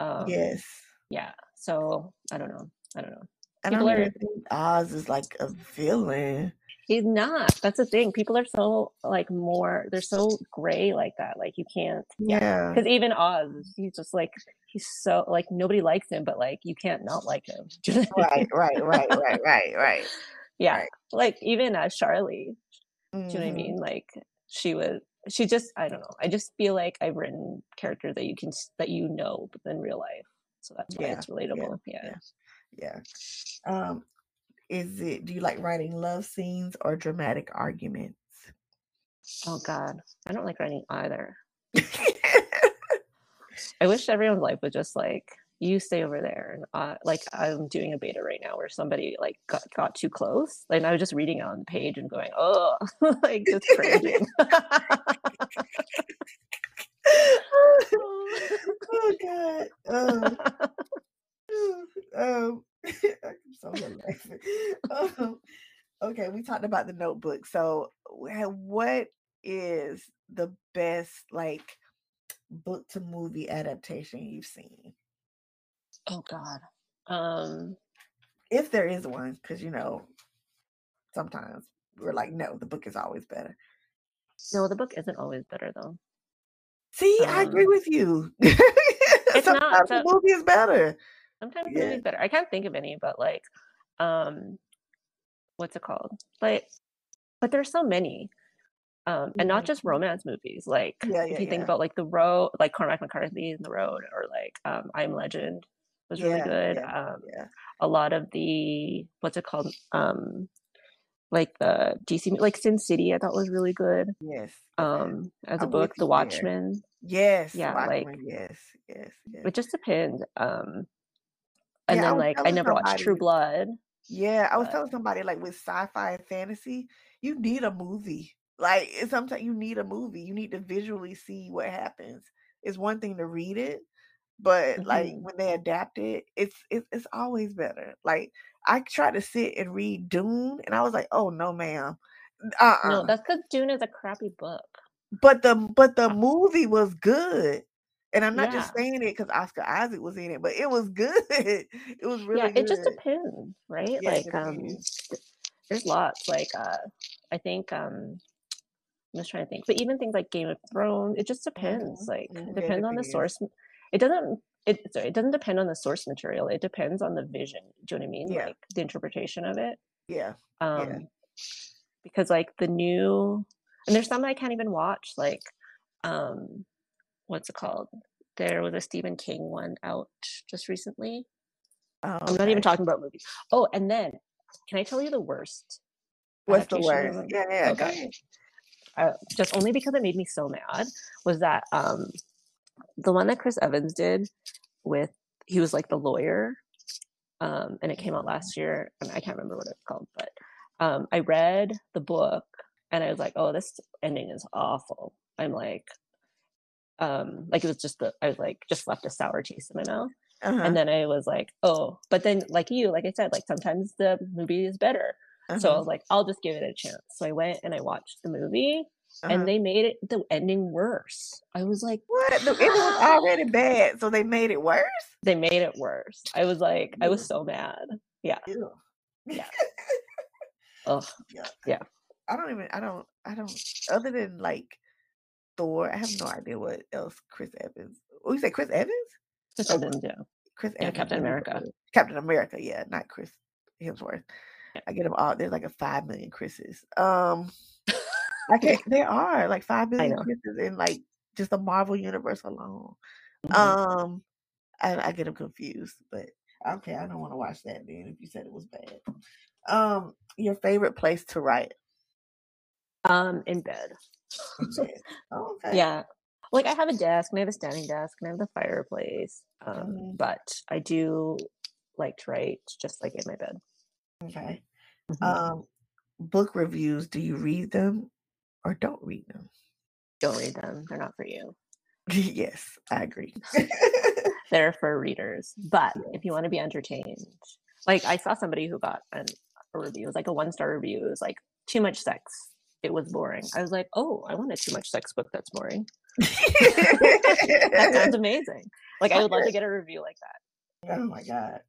Um, yes. Yeah. So I don't know. I don't know. I don't really think Oz is like a villain. He's not. That's the thing. People are so like more. They're so gray like that. Like you can't. Yeah. Because yeah. even Oz, he's just like he's so like nobody likes him, but like you can't not like him. right. Right. Right. Right. Right. Right. Yeah. Right. Like even uh, Charlie. Mm-hmm. Do you know what I mean? Like she was. She just. I don't know. I just feel like I've written characters that you can that you know, but in real life. So that's why yeah. it's relatable. Yeah. yeah. yeah um is it do you like writing love scenes or dramatic arguments? Oh god, I don't like writing either. I wish everyone's life was just like, you stay over there, and uh, like I'm doing a beta right now where somebody like got, got too close, like, and I was just reading on the page and going, oh, like just cringing. Oh god. um Um, I'm so laughing. Um, okay, we talked about The Notebook. So, what is the best like book to movie adaptation you've seen? Oh God, um, if there is one, because you know, sometimes we're like, no, the book is always better. No, the book isn't always better though. See, um, I agree with you. It's sometimes not, so- the movie is better. Sometimes it's yeah. really better. I can't think of any, but like, um, what's it called? Like, but there's so many, um, and not just romance movies. Like, yeah, yeah, if you yeah. think about like The Road, like Cormac McCarthy's The Road, or like um, I'm Legend was really yeah, good. Yeah, um, yeah. A lot of the what's it called? Um, like the D C, like Sin City, I thought was really good. Yes. Um, as a I'm book, The Watchmen. There. Yes. Yeah. Watchmen, like yes, yes, yes. It just depends. Um. And yeah, then, I was, like, I, I never somebody, watched True Blood. Yeah, I was but. telling somebody, like, with sci-fi and fantasy, you need a movie. Like, sometimes you need a movie. You need to visually see what happens. It's one thing to read it, but, mm-hmm. like, when they adapt it, it's, it's it's always better. Like, I tried to sit and read Dune, and I was like, oh, no, ma'am. Uh-uh. No, that's because Dune is a crappy book. But the But the movie was good. And I'm not yeah. just saying it because Oscar Isaac was in it, but it was good. It was really yeah, it good. Just depends, right? Yeah, like, um, there's lots. Like, uh, I think, um, I'm just trying to think, but even things like Game of Thrones, it just depends. Mm-hmm. Like, it depends yeah, on the is. source. It doesn't, it, sorry, it doesn't depend on the source material. It depends on the vision. Do you know what I mean? Yeah. Like, the interpretation of it. Yeah. Um, yeah. Because, like, the new, and there's some I can't even watch, like, um, what's it called? There was a Stephen King one out just recently. Oh, I'm not okay. even talking about movies. Oh, and then can I tell you the worst? What's the worst? Yeah, yeah. Okay. Uh, just only because it made me so mad was that um, the one that Chris Evans did with, he was like the lawyer, um, and it came out last year. And I can't remember what it's called, but um, I read the book and I was like, oh, this ending is awful. I'm like, Um, like it was just the I was like just left a sour taste in my mouth, uh-huh. and then I was like, oh, but then like you, like I said, like sometimes the movie is better, uh-huh. so I was like, I'll just give it a chance. So I went and I watched the movie, uh-huh. and they made it the ending worse. I was like, what? The ending was already bad, so they made it worse. They made it worse. I was like, ew. I was so mad. Yeah, ew. yeah, oh, yeah. yeah. I don't even. I don't. I don't. Other than like. Thor. I have no idea what else Chris Evans. Oh, you say Chris Evans? Chris Evans, yeah. Chris yeah, Evans. Captain America. Captain America, yeah, not Chris Hemsworth. Yeah. I get them all. There's like a five million Chris's. Um, I can't. There are like five million Chris's in like just the Marvel universe alone. Mm-hmm. Um, I, I get them confused, but okay, I don't want to watch that then. If you said it was bad, um, your favorite place to write? Um, in bed. Oh, okay. Yeah, like I have a desk and I have a standing desk and I have the fireplace, um mm-hmm. but I do like to write just like in my bed. Okay. Mm-hmm. Um book reviews, do you read them or don't read them? Don't read them, they're not for you. Yes, I agree. there for readers. But if you want to be entertained, like I saw somebody who got an, a review, it was like a one-star review. It was like, too much sex. It was boring. I was like, oh, I want a too much sex book that's boring. That sounds amazing. Like I would love to get a review like that. Oh my God.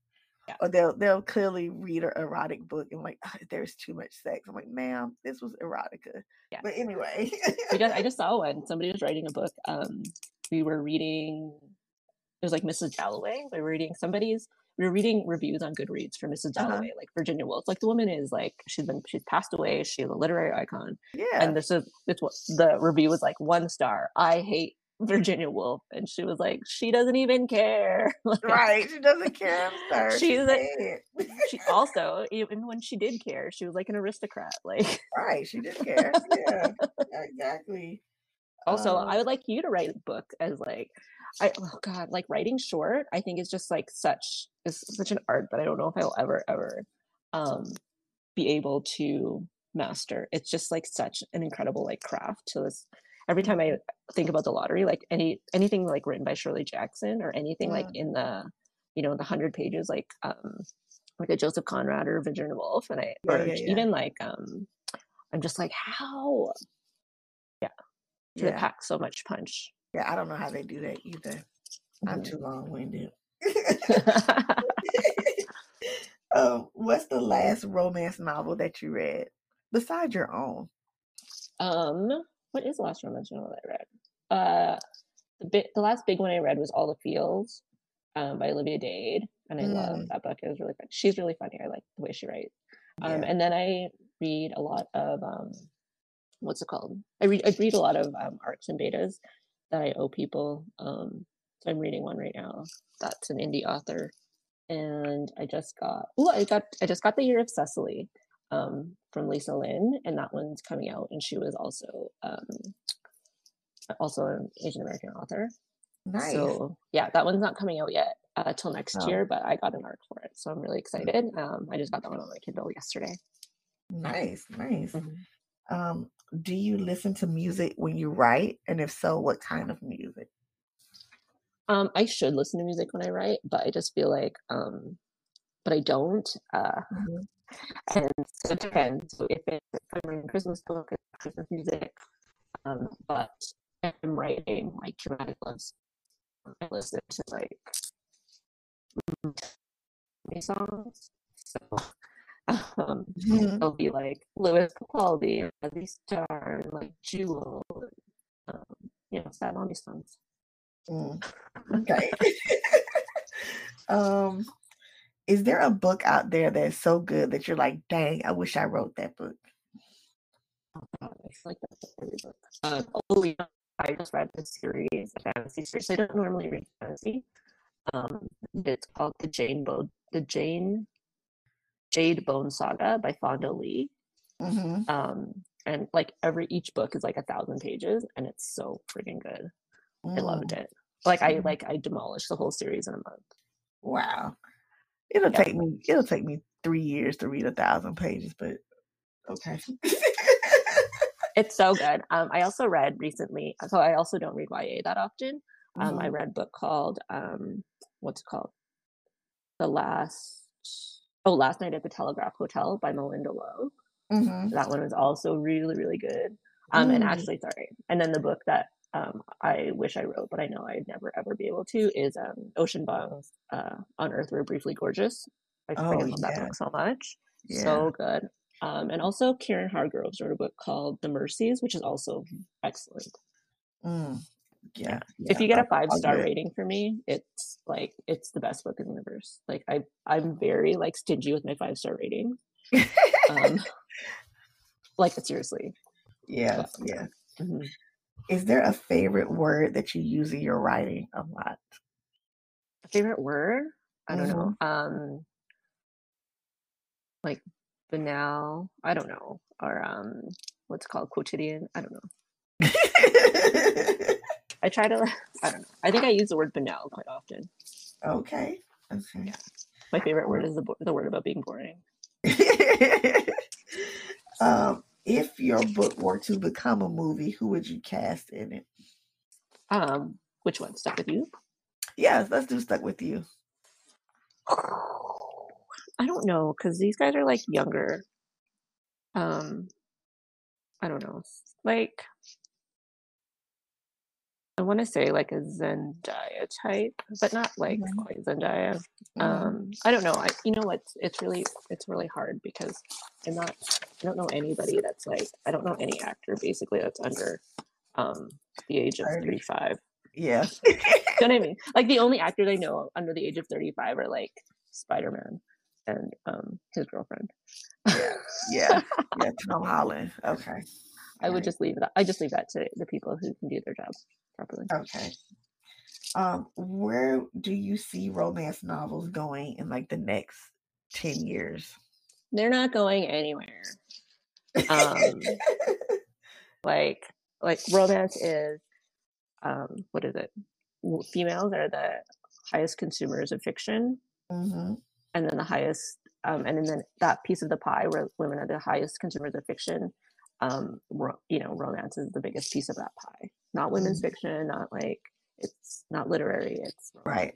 Yeah. Or they'll they'll clearly read an erotic book and like, oh, there's too much sex. I'm like, ma'am, this was erotica. Yeah. But anyway. I, just, I just saw one. Somebody was writing a book. Um, we were reading, it was like Missus Dalloway. We were reading somebody's, we were reading reviews on Goodreads for Missus Dalloway, uh-huh. like Virginia Woolf. Like the woman is like, she's been, she's passed away. She's a literary icon. Yeah. And this is, it's what the review was like, one star. I hate Virginia Woolf, and she was like, she doesn't even care. Like, right, she doesn't care. Sir. She's a, she also, even when she did care, she was like an aristocrat. Like, right, she did care. Yeah, exactly. Also, um, I would like you to write a book as like, I oh god, like writing short. I think is just like such is such an art that I don't know if I'll ever ever um, be able to master. It's just like such an incredible like craft to this. Every time I think about the lottery, like any anything like written by Shirley Jackson or anything yeah. like in the, you know, the hundred pages, like um, like a Joseph Conrad or Virginia Woolf, and I yeah, or yeah, even yeah. like um, I'm just like how, yeah, to yeah. pack so much punch. Yeah, I don't know how they do that either. I'm mm-hmm. too long-winded. um, what's the last romance novel that you read besides your own? Um. What is the last romance novel I read? Uh, the, bi- the last big one I read was All the Fields um, by Olivia Dade. And I mm. love that book. It was really fun. She's really funny. I like the way she writes. Um, yeah. And then I read a lot of, um, what's it called? I read I read a lot of um, arcs and betas that I owe people. Um, so I'm reading one right now. That's an indie author. And I just got, oh, I got, I just got The Year of Cecily. Um, from Lisa Lynn, and that one's coming out, and she was also um, also an Asian American author. Nice. So yeah, that one's not coming out yet uh, till next oh. year, but I got an arc for it, so I'm really excited. Um, I just got that one on my Kindle yesterday. Nice, nice. Mm-hmm. Um, do you listen to music when you write, and if so, what kind of music? Um, I should listen to music when I write, but I just feel like, um, but I don't. Uh, mm-hmm. And so it depends. So if, it's, if I'm reading Christmas book, it's Christmas music. Um, but if I'm writing like dramatic love songs, I listen to like songs. So um, mm-hmm. it'll be like Lewis Capaldi, Leslie Starr, and like Jewel, and, um, you know, sad on these songs. Mm. Okay. um. Is there a book out there that's so good that you're like, dang, I wish I wrote that book? Oh, God, I feel like that's every book. Um, oh, yeah, I just read this series, a fantasy series. I don't normally read fantasy. Um, it's called the Jane Bo- the Jane Jade Bone Saga by Fonda Lee. Mm-hmm. Um, and like every each book is like a thousand pages, and it's so freaking good. Mm. I loved it. Like I like I demolished the whole series in a month. Wow. It'll yeah. take me. It'll take me three years to read a thousand pages, but okay. It's so good. Um, I also read recently. So I also don't read Y A that often. Um, mm. I read a book called um, what's it called? The last oh, Last Night at the Telegraph Hotel by Melinda Lowe. Mm-hmm. That one was also really really good. Um, mm. and actually, sorry. And then the book that um, I wish I wrote, but I know I'd never ever be able to is um, Ocean Vuong's uh, On Earth We're Briefly Gorgeous. I oh, freaking love yeah. that book so much. Yeah. So good. Um, and also Karen Hargroves wrote a book called The Mercies, which is also excellent. Mm. Yeah, yeah. yeah. If you get a five star rating for me, it's like, it's the best book in the universe. Like I, I'm very like stingy with my five star rating. um, like seriously. Yeah. But, yeah. Mm-hmm. Is there a favorite word that you use in your writing a lot? A favorite word? I don't mm-hmm. know. Um, like banal. I don't know. Or um, what's it called? Quotidian. I don't know. I try to. I don't know. I think I use the word banal quite often. Okay. Okay. Yeah. My favorite word is the the word about being boring. um. If your book were to become a movie, who would you cast in it? Um, which one? Stuck With You? Yes, let's do Stuck With You. I don't know, because these guys are like younger. Um, I don't know. Like, I want to say like a Zendaya type, but not like mm-hmm. quite Zendaya. Mm-hmm. Um, I don't know. I you know what? It's really it's really hard because I'm not. I don't know anybody that's like. I don't know any actor basically that's under um, the age of thirty-five. Yeah. You know what I mean? Like the only actors I know under the age of thirty-five are like Spider-Man and um, his girlfriend. Yeah. Yeah. Yeah. Tom Holland. Okay. I would just leave that. I just leave that to the people who can do their jobs properly. Okay. Um, where do you see romance novels going in like the next ten years? They're not going anywhere. Um, like, like romance is, um, what is it? Females are the highest consumers of fiction, mm-hmm. and then the highest, um, and then that piece of the pie where women are the highest consumers of fiction. Um, ro- you know, romance is the biggest piece of that pie. Not women's mm-hmm. fiction, not like, it's not literary, it's romance. Right.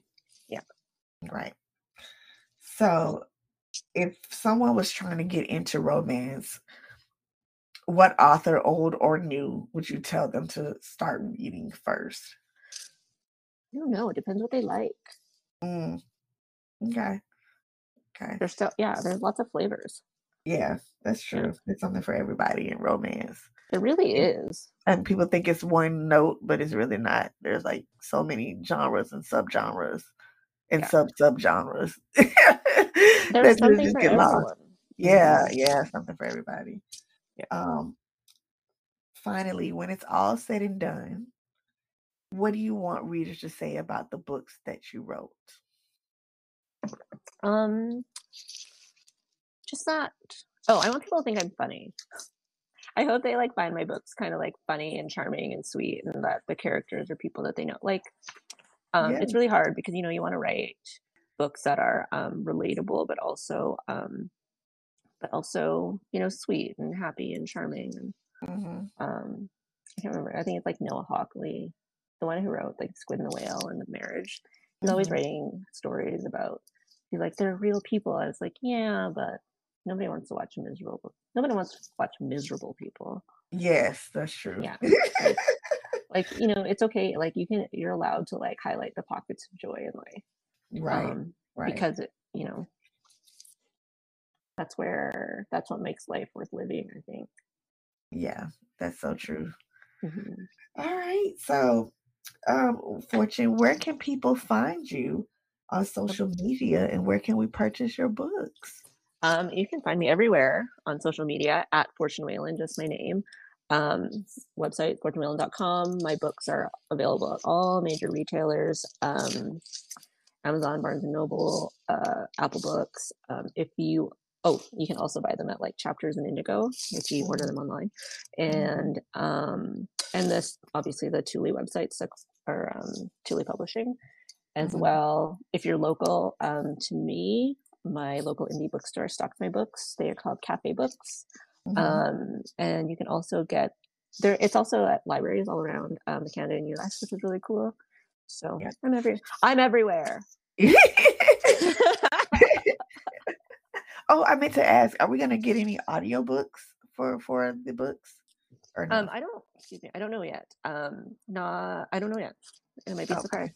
Yeah. Right. So if someone was trying to get into romance, what author, old or new, would you tell them to start reading first? I don't know. It depends what they like. Mm. Okay. Okay. There's still, yeah, there's lots of flavors. Yeah, that's true. It's something for everybody in romance. It really is. And people think it's one note, but it's really not. There's like so many genres and subgenres and yeah. sub subgenres. There's something for everyone. Yeah, yeah, something for everybody. Yeah. Um. Finally, when it's all said and done, what do you want readers to say about the books that you wrote? Um. Just not. Oh, I want people to think I'm funny. I hope they like find my books kind of like funny and charming and sweet, and that the characters are people that they know. Like, um, yeah. It's really hard because you know you want to write books that are um, relatable, but also, um, but also you know sweet and happy and charming. And, mm-hmm. um, I can't remember. I think it's like Noah Hawley, the one who wrote like Squid and the Whale and The Marriage. He's mm-hmm. always writing stories about. He's like they're real people. I was like, yeah, but. Nobody wants to watch miserable. Nobody wants to watch miserable people. Yes, that's true. Yeah, like, like you know, it's okay. Like you can, you're allowed to like highlight the pockets of joy in life, right? Um, right. Because it, you know, that's where that's what makes life worth living. I think. Yeah, that's so true. Mm-hmm. All right, so um, Fortune, where can people find you on social media, and where can we purchase your books? Um, you can find me everywhere on social media at Fortune Whalen, just my name. Um, website, fortune whalen dot com. My books are available at all major retailers, um, Amazon, Barnes and Noble, uh, Apple Books. Um, if you, oh, you can also buy them at like Chapters and Indigo if you order them online. And um, and this, obviously, the Thule website or um, Thule Publishing as mm-hmm. well. If you're local um, to me, my local indie bookstore stocks my books. They are called Cafe Books. Mm-hmm. Um, and you can also get there. It's also at libraries all around um, Canada and U S, which is really cool. So yeah. I'm, every, I'm everywhere. Oh, I meant to ask, are we going to get any audiobooks for, for the books? Or no? Um, I don't, excuse me. I don't know yet. Um, nah, I don't know yet. It might be okay. Surprise.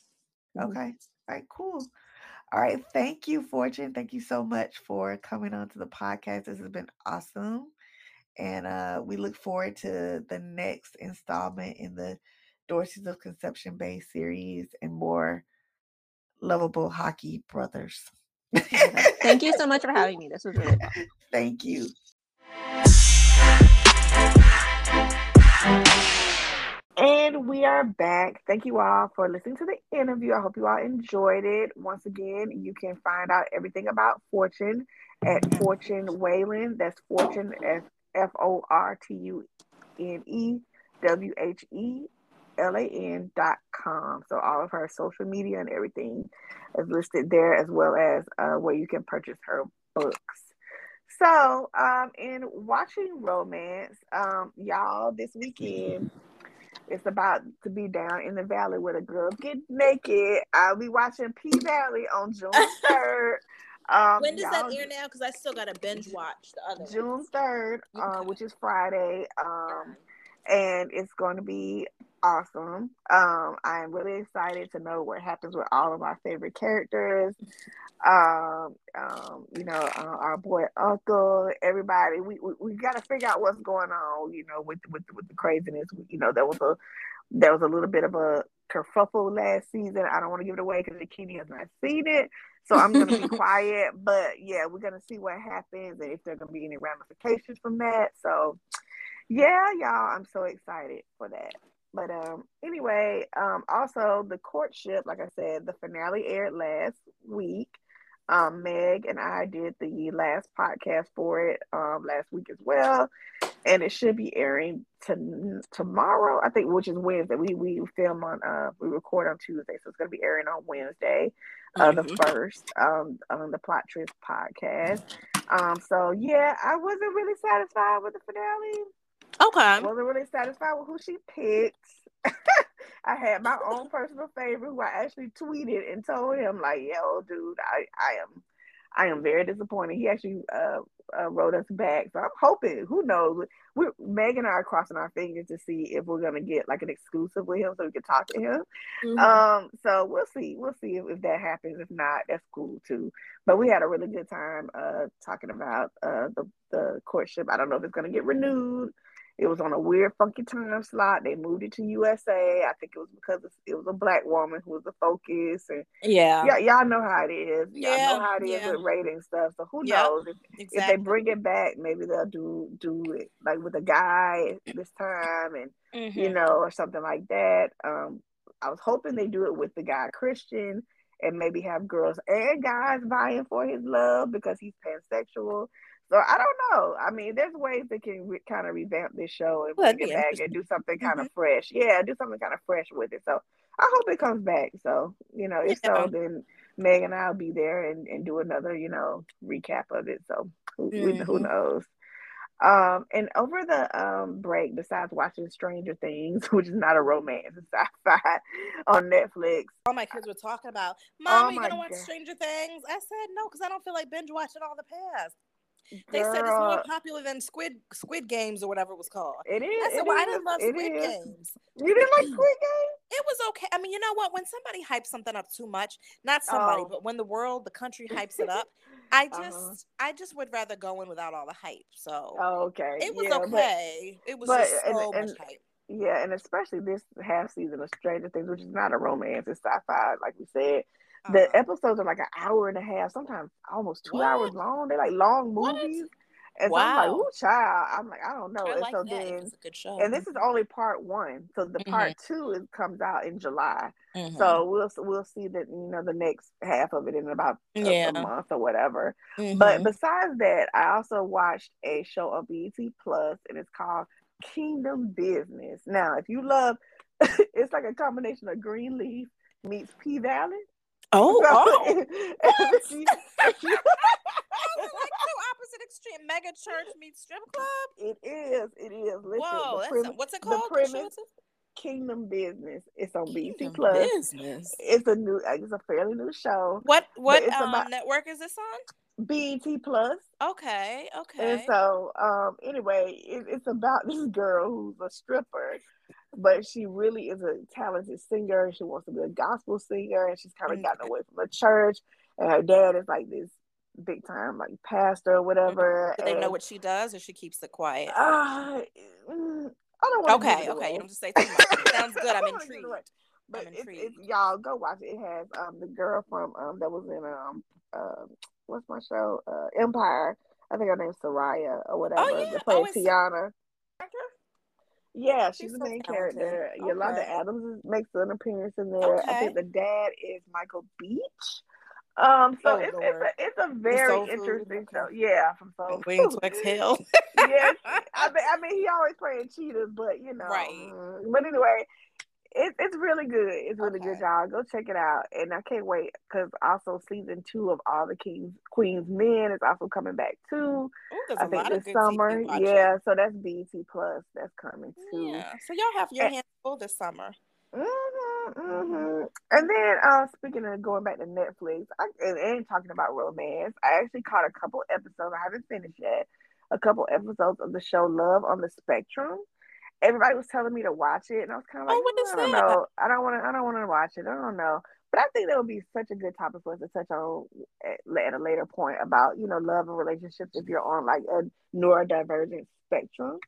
Okay. All right, cool. All right. Thank you, Fortune. Thank you so much for coming on to the podcast. This has been awesome. And uh, we look forward to the next installment in the Dorsey's of Conception Bay series and more lovable hockey brothers. Thank you so much for having me. This was really fun. Thank you. And we are back. Thank you all for listening to the interview. I hope you all enjoyed it. Once again, you can find out everything about Fortune at Fortune Whalen. That's Fortune, F O R T U N E W H E L A N dot com. So all of her social media and everything is listed there, as well as uh, where you can purchase her books. So um, in watching romance, um, y'all, this weekend, It's about to be down in the valley where the girls get naked. I'll be watching P Valley on June third. Um, when does that air now? Because I still got to binge watch the other June third, okay. uh, which is Friday. Um, and it's going to be awesome. Um, I am really excited to know what happens with all of our favorite characters. Um, um, you know, uh, our boy Uncle, everybody. We we, we got to figure out what's going on. You know, with with with the craziness. You know, there was a there was a little bit of a kerfuffle last season. I don't want to give it away because Yakini has not seen it, so I'm going to be quiet. But yeah, we're going to see what happens and if there are going to be any ramifications from that. So yeah, y'all, I'm so excited for that. But um, anyway, um, also The Courtship, like I said, the finale aired last week. Um, Meg and I did the last podcast for it um, last week as well, and it should be airing to, tomorrow, I think, which is Wednesday. We we film on uh we record on Tuesday, so it's gonna be airing on Wednesday, uh, mm-hmm. the first um on the Plot Twist podcast. Um, so yeah, I wasn't really satisfied with the finale. Okay, I wasn't really satisfied with who she picked. I had my own personal favorite who I actually tweeted and told him, like, yo, dude, I, I am I am very disappointed. He actually uh, uh, wrote us back. So I'm hoping, who knows? We're, Meg and I are crossing our fingers to see if we're going to get, like, an exclusive with him so we can talk to him. Mm-hmm. Um, so we'll see. We'll see if, if that happens. If not, that's cool, too. But we had a really good time uh, talking about uh, the, the courtship. I don't know if it's going to get renewed. It was on a weird, funky time slot. They moved it to U S A. I think it was because it was a black woman who was the focus. And yeah, y- y'all know how it is. Y'all yeah, know how it yeah. is with rating stuff. So who yep, knows? If, exactly. if they bring it back, maybe they'll do do it like with a guy this time, and mm-hmm. you know, or something like that. Um, I was hoping they do it with the guy Christian, and maybe have girls and guys vying for his love because he's pansexual. So I don't know. I mean, there's ways they can re- kind of revamp this show and bring it back and do something kind of mm-hmm. fresh. Yeah, do something kind of fresh with it. So I hope it comes back. So, you know, if yeah. so, then Meg and I will be there and, and do another, you know, recap of it. So who, mm-hmm. who knows? Um, and over the um, break, besides watching Stranger Things, which is not a romance, it's sci-fi on Netflix. All my kids were talking about, Mom, oh are you going to watch God. Stranger Things? I said no, because I don't feel like binge watching all the past. Girl. They said it's more popular than Squid Squid Games or whatever it was called. It is. I said, well, is, I didn't love Squid is. Games. You didn't like Squid Games? It was okay. I mean, you know what? When somebody hypes something up too much, not somebody, oh. but when the world, the country hypes it up, I just uh-huh. I just would rather go in without all the hype. So oh, okay. It was yeah, okay. But, it was but, just so and, and, much hype. Yeah, and especially this half season of Stranger Things, which is not a romance, it's sci-fi, like we said. The uh, episodes are like an hour and a half, sometimes almost two what? hours long. They're like long movies. What? And wow. so I'm like, ooh, child. I'm like, I don't know. I and like so that. Then, it's a good show. And this is only part one. So the mm-hmm. part two is, comes out in July. Mm-hmm. So we'll we'll see that, you know, the next half of it in about yeah. a, a month or whatever. Mm-hmm. But besides that, I also watched a show on B E T Plus, and it's called Kingdom Business. Now, if you love, it's like a combination of Greenleaf meets P Valley. Oh, so, oh. That's like two opposite extreme. Mega church meets strip club. It is. It is. Listen, whoa, that's premise, a, what's it called? The premise, Kingdom Business. It's on B E T Plus. Business. It's a new. It's a fairly new show. What what um, about, network is this on? B E T Plus. Okay. Okay. And so, um, anyway, it, it's about this girl who's a stripper. But she really is a talented singer. She wants to be a gospel singer, and she's kind of gotten away from the church. And her dad is like this big time, like pastor or whatever. Do they and, know what she does, or she keeps it quiet? Uh, I don't want. Okay, to okay, you don't just say too much. It sounds good. I'm intrigued. But I'm intrigued. It, it, y'all go watch it. It has um the girl from um that was in um uh, what's my show uh, Empire. I think her name's Soraya or whatever. Oh, yeah. They play oh, Tiana. Yeah, she's, she's the main so character. Okay. Yolanda Adams makes an appearance in there. Okay. I think the dad is Michael Beach. Um, so oh, it's, it's, a, it's a very interesting show. Yeah, from Soul Wings to Exhale. Yes, I mean, I mean, he always playing cheaters, but you know. Right. But anyway, It, it's really good. It's really okay. good, y'all. Go check it out. And I can't wait because also season two of All the Kings, Queen's Men is also coming back too. Ooh, I think this summer. Yeah, so that's B E T Plus. That's coming too. Yeah. So y'all have your and, hands full this summer. Mm-hmm, mm-hmm. And then uh, speaking of going back to Netflix, I, and, and talking about romance, I actually caught a couple episodes. I haven't finished yet. A couple episodes of the show Love on the Spectrum. Everybody was telling me to watch it, and I was kind of like, oh, what is I don't that? know. I don't want to. I don't want to watch it. I don't know. But I think that would be such a good topic for us to touch on at, at a later point about you know love and relationships if you're on like a neurodivergent spectrum.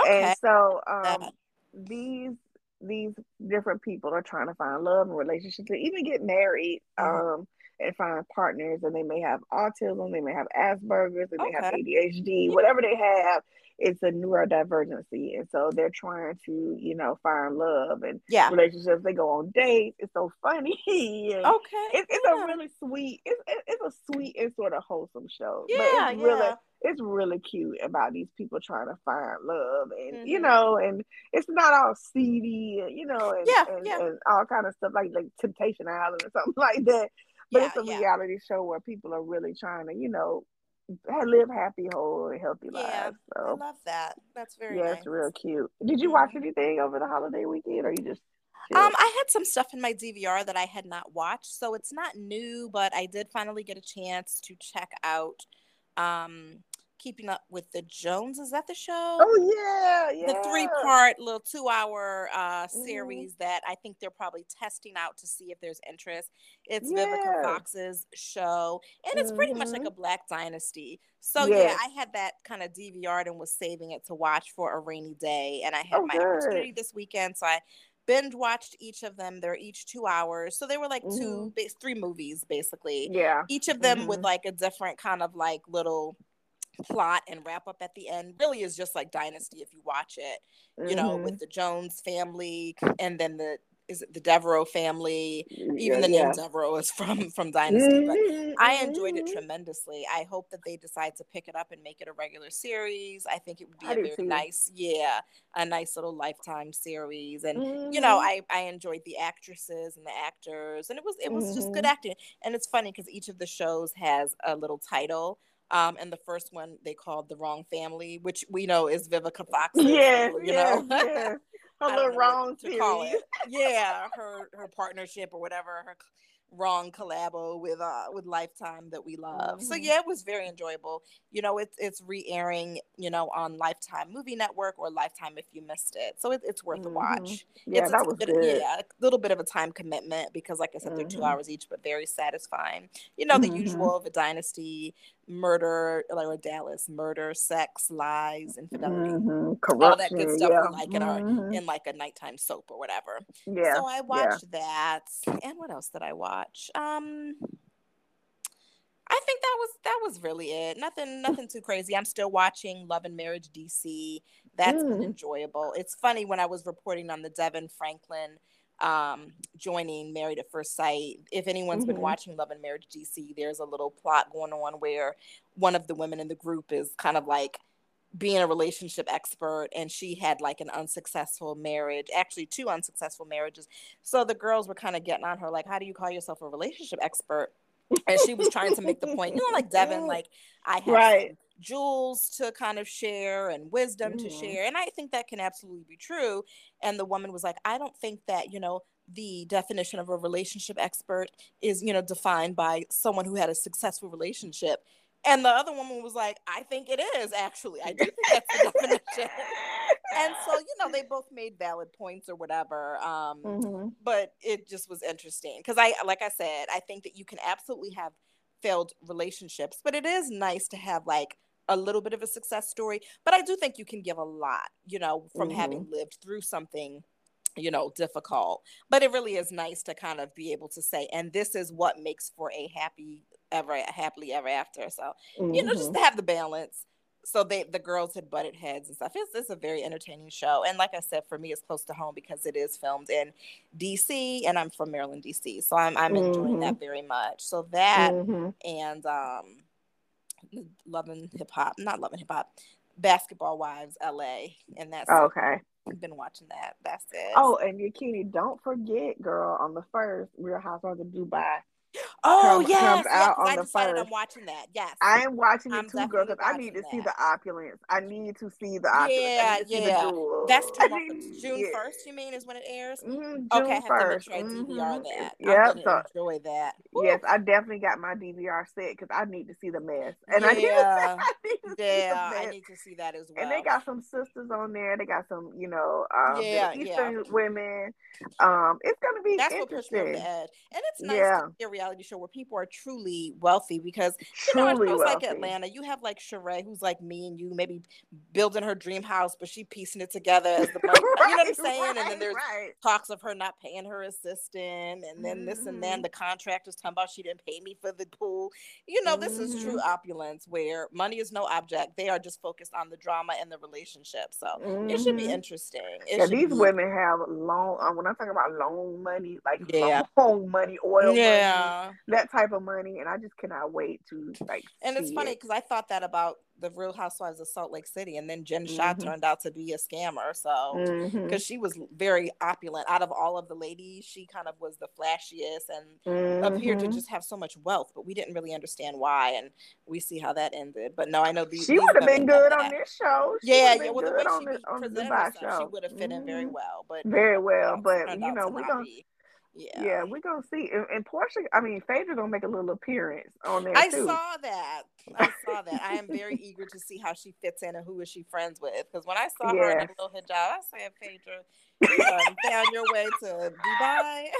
Okay. And so um, these these different people are trying to find love and relationships, and even get married. Mm-hmm. Um, and find partners, and they may have autism, they may have Asperger's, they okay. may have A D H D, whatever they have, it's a neurodivergency, and so they're trying to, you know, find love and yeah. relationships. They go on dates. It's so funny. And okay, it, it's yeah. a really sweet. It's it, it's a sweet and sort of wholesome show. Yeah, but it's really, yeah. it's really cute about these people trying to find love, and mm-hmm. you know, and it's not all seedy, you know, and, yeah, and, yeah. and all kind of stuff like like Temptation Island or something like that. But yeah, it's a yeah. reality show where people are really trying to, you know, live happy, whole, and healthy yeah, lives. So. I love that. That's very yeah, nice. It's real cute. Did you watch anything over the holiday weekend, or you just? Chill? Um, I had some stuff in my D V R that I had not watched, so it's not new. But I did finally get a chance to check out, um, Keeping Up with the Joneses. Is that the show? Oh yeah, yeah. The three-part little two-hour uh, series mm-hmm. that I think they're probably testing out to see if there's interest. It's yeah. Vivica Fox's show, and it's mm-hmm. pretty much like a Black Dynasty. So yes. yeah, I had that kind of D V R'd and was saving it to watch for a rainy day, and I had oh, my good. opportunity this weekend, so I binge watched each of them. They're each two hours, so they were like mm-hmm. two, three movies basically. Yeah, each of them mm-hmm. with like a different kind of like little plot and wrap up at the end. Really is just like Dynasty if you watch it, you mm-hmm. know, with the Jones family, and then the is it the Devereaux family? Even yeah, the name yeah. Devereaux is from from Dynasty. But I enjoyed it tremendously. I hope that they decide to pick it up and make it a regular series. I think it would be I a very nice, yeah, a nice little Lifetime series. And mm-hmm. you know, I I enjoyed the actresses and the actors, and it was it was mm-hmm. just good acting. And it's funny because each of the shows has a little title. Um, and the first one they called The Wrong Family, which we know is Vivica Fox. Yeah, you yeah, know, yeah. Her little wrong to call it. Yeah, her her partnership or whatever, her wrong collabo with uh with Lifetime that we love. Mm-hmm. So yeah, it was very enjoyable. You know, it's it's re-airing, you know, on Lifetime Movie Network or Lifetime if you missed it. So it, it's worth mm-hmm. a watch. Yeah, it's that a, was bit, good. Yeah, a little bit of a time commitment because, like I said, mm-hmm. they're two hours each, but very satisfying. You know, the mm-hmm. usual of a Dynasty. Murder, or Dallas, murder, sex, lies, infidelity, mm-hmm. corruption, all that good stuff yeah. we like in our mm-hmm. in like a nighttime soap or whatever. Yeah. So I watched yeah. that, and what else did I watch? Um, I think that was that was really it. Nothing, nothing too crazy. I'm still watching Love and Marriage D C. That's mm. been enjoyable. It's funny when I was reporting on the Devin Franklin um joining Married at First Sight. If anyone's mm-hmm. been watching Love and Marriage D C, there's a little plot going on where one of the women in the group is kind of like being a relationship expert, and she had like an unsuccessful marriage, actually two unsuccessful marriages. So the girls were kind of getting on her like, how do you call yourself a relationship expert? And she was trying to make the point, you know, like Devin, like I have right. jewels to kind of share and wisdom mm. to share, and I think that can absolutely be true. And the woman was like, I don't think that, you know, the definition of a relationship expert is, you know, defined by someone who had a successful relationship. And the other woman was like, I think it is, actually. I do think that's the definition. And so, you know, they both made valid points or whatever. Um, mm-hmm. But it just was interesting because I, like I said, I think that you can absolutely have failed relationships, but it is nice to have like a little bit of a success story. But I do think you can give a lot, you know, from mm-hmm. having lived through something, you know, difficult. But it really is nice to kind of be able to say, and this is what makes for a happy ever, happily ever after. So, mm-hmm. you know, just to have the balance. So they, the girls had butted heads and stuff. It's, it's a very entertaining show. And like I said, for me, it's close to home because it is filmed in D C, and I'm from Maryland, D C. So I'm, I'm mm-hmm. enjoying that very much. So that mm-hmm. and um, Loving Hip Hop, not Loving Hip Hop, Basketball Wives L A. And that's okay. I've been watching that. That's it. Oh, and Yakini, don't forget, girl, on the first, Real Housewives of Dubai. Oh, come, yes. Comes yes out on I the decided first. I'm watching that. Yes. I am watching it I'm too, girl, because I need to that. see the opulence. I need to see the opulence. Yeah, yeah. That's June yeah. first, you mean, is when it airs? Mm, June okay, I have to make sure I D V R mm-hmm. that. Yep. I'm so, enjoy that. Yes, I definitely got my D V R set because I need to see the mess. And yeah. I need to, I need to yeah, see the mess. I need to see that as well. And they got some sisters on there. They got some, you know, um, yeah, Eastern yeah. women. Um, it's going to be That's interesting. That's what pushed me on the edge. And it's nice yeah. to hear reality show where people are truly wealthy, because you know, truly in shows like Atlanta, you have like Sheree, who's like me and you, maybe building her dream house, but she piecing it together as the right, you know what I'm saying? Right, and then there's right. talks of her not paying her assistant, and then mm-hmm. this and then the contractor's talking about she didn't pay me for the pool. You know, this mm-hmm. is true opulence where money is no object. They are just focused on the drama and the relationship. So mm-hmm. it should be interesting. It yeah, these be- women have long. Uh, when I'm talking about loan money, like yeah. long money, oil yeah. money. That type of money, and I just cannot wait to like. And it's funny because it. I thought that about the Real Housewives of Salt Lake City, and then Jen mm-hmm. Shah turned out to be a scammer. So because mm-hmm. she was very opulent, out of all of the ladies, she kind of was the flashiest and mm-hmm. appeared to just have so much wealth, but we didn't really understand why, and we see how that ended. But no, I know these, she would have been good on this show. She yeah, yeah. Well, the way she the, presented herself, show. she would have fit mm-hmm. in very well. But very well, but you know, we're gonna. Yeah. yeah, we're going to see. And, and Portia, I mean, Phaedra's going to make a little appearance on there, I too. saw that. I saw that. I am very eager to see how she fits in and who is she friends with. Because when I saw yes. her in a little hijab, I said, Phaedra, you um, found your way to Dubai.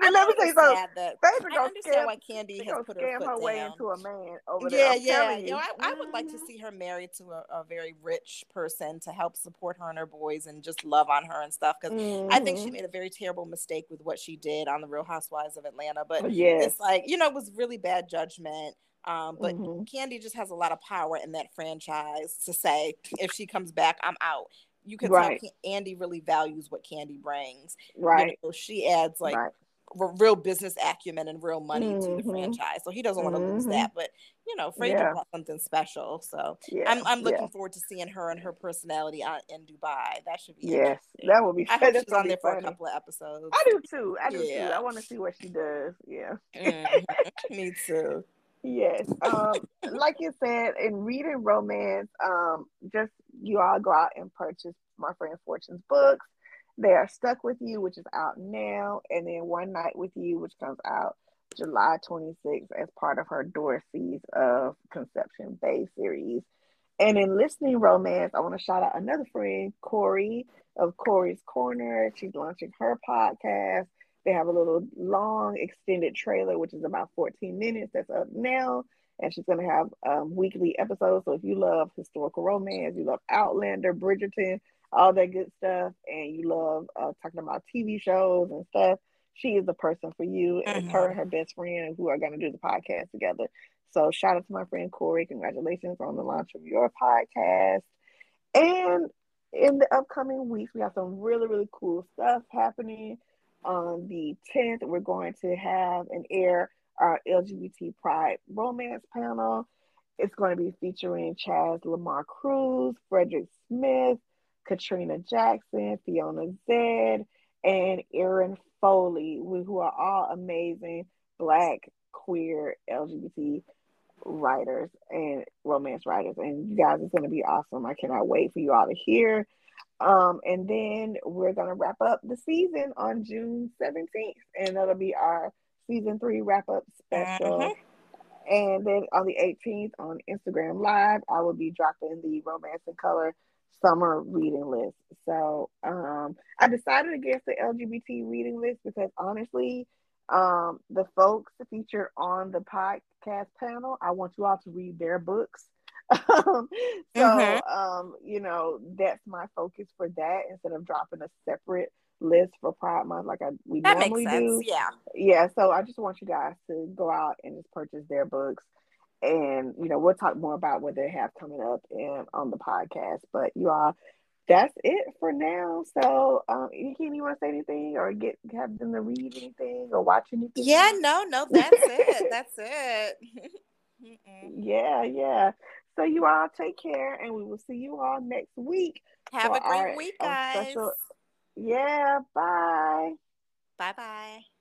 I Let me tell you something. Phaedra I understand scam, why Candy has put her, foot her way down. into a man over there. Yeah, I'm yeah. You know, I, I would like to see her married to a, a very rich person to help support her and her boys and just love on her and stuff. Because mm-hmm. I think she made a very terrible mistake with what she did on the Real Housewives of Atlanta. But yes. it's like, you know, it was really bad judgment. Um, but mm-hmm. Candy just has a lot of power in that franchise to say, if she comes back, I'm out. You can right. tell Andy really values what Candy brings. Right. You know, she adds like right. r- real business acumen and real money mm-hmm. to the franchise. So he doesn't want to mm-hmm. lose that. But, you know, Freya yeah. brought something special. So yeah. I'm I'm looking yeah. forward to seeing her and her personality on, in Dubai. That should be Yes, that would be I hope she's on there funny. for a couple of episodes. I do too. I do yeah. too. I want to see what she does. Yeah. Mm-hmm. Me too. Yes. Um, like you said, in reading romance, um, just you all go out and purchase my friend Fortune's books. They are Stuck With You, which is out now, and then One Night With You, which comes out July twenty-sixth as part of her Dorsey's of Conception Bay series. And in listening romance, I want to shout out another friend, Corey of Corey's Corner. She's launching her podcast. They have a little long extended trailer, which is about fourteen minutes. That's up now. And she's going to have um, weekly episodes. So if you love historical romance, you love Outlander, Bridgerton, all that good stuff, and you love uh, talking about T V shows and stuff, she is the person for you. And mm-hmm. it's her and her best friend who are going to do the podcast together. So shout out to my friend Corey. Congratulations on the launch of your podcast. And in the upcoming weeks, we have some really, really cool stuff happening. On the tenth, we're going to have an air our L G B T Pride romance panel. It's going to be featuring Chaz Lamar Cruz, Frederick Smith, Katrina Jackson, Fiona Zed, and Erin Foley, who are all amazing Black, queer, L G B T writers and romance writers. And you guys, it's going to be awesome. I cannot wait for you all to hear. Um, and then we're going to wrap up the season on June seventeenth, and that'll be our season three wrap up special. Uh-huh. And then on the eighteenth on Instagram Live, I will be dropping the Romance and Color summer reading list. So, um, I decided against the L G B T reading list because honestly, um, the folks featured on the podcast panel, I want you all to read their books. so mm-hmm. um you know, that's my focus for that instead of dropping a separate list for Pride Month like I we that normally makes sense. do yeah yeah so I just want you guys to go out and just purchase their books, and you know, we'll talk more about what they have coming up and on the podcast. But you all, that's it for now. So um you can't even say anything or get have them to read anything or watch anything. Yeah no no that's it that's it Mm-mm. yeah yeah So you all take care, and we will see you all next week. Have a great week, guys. Special... Yeah, bye. Bye-bye.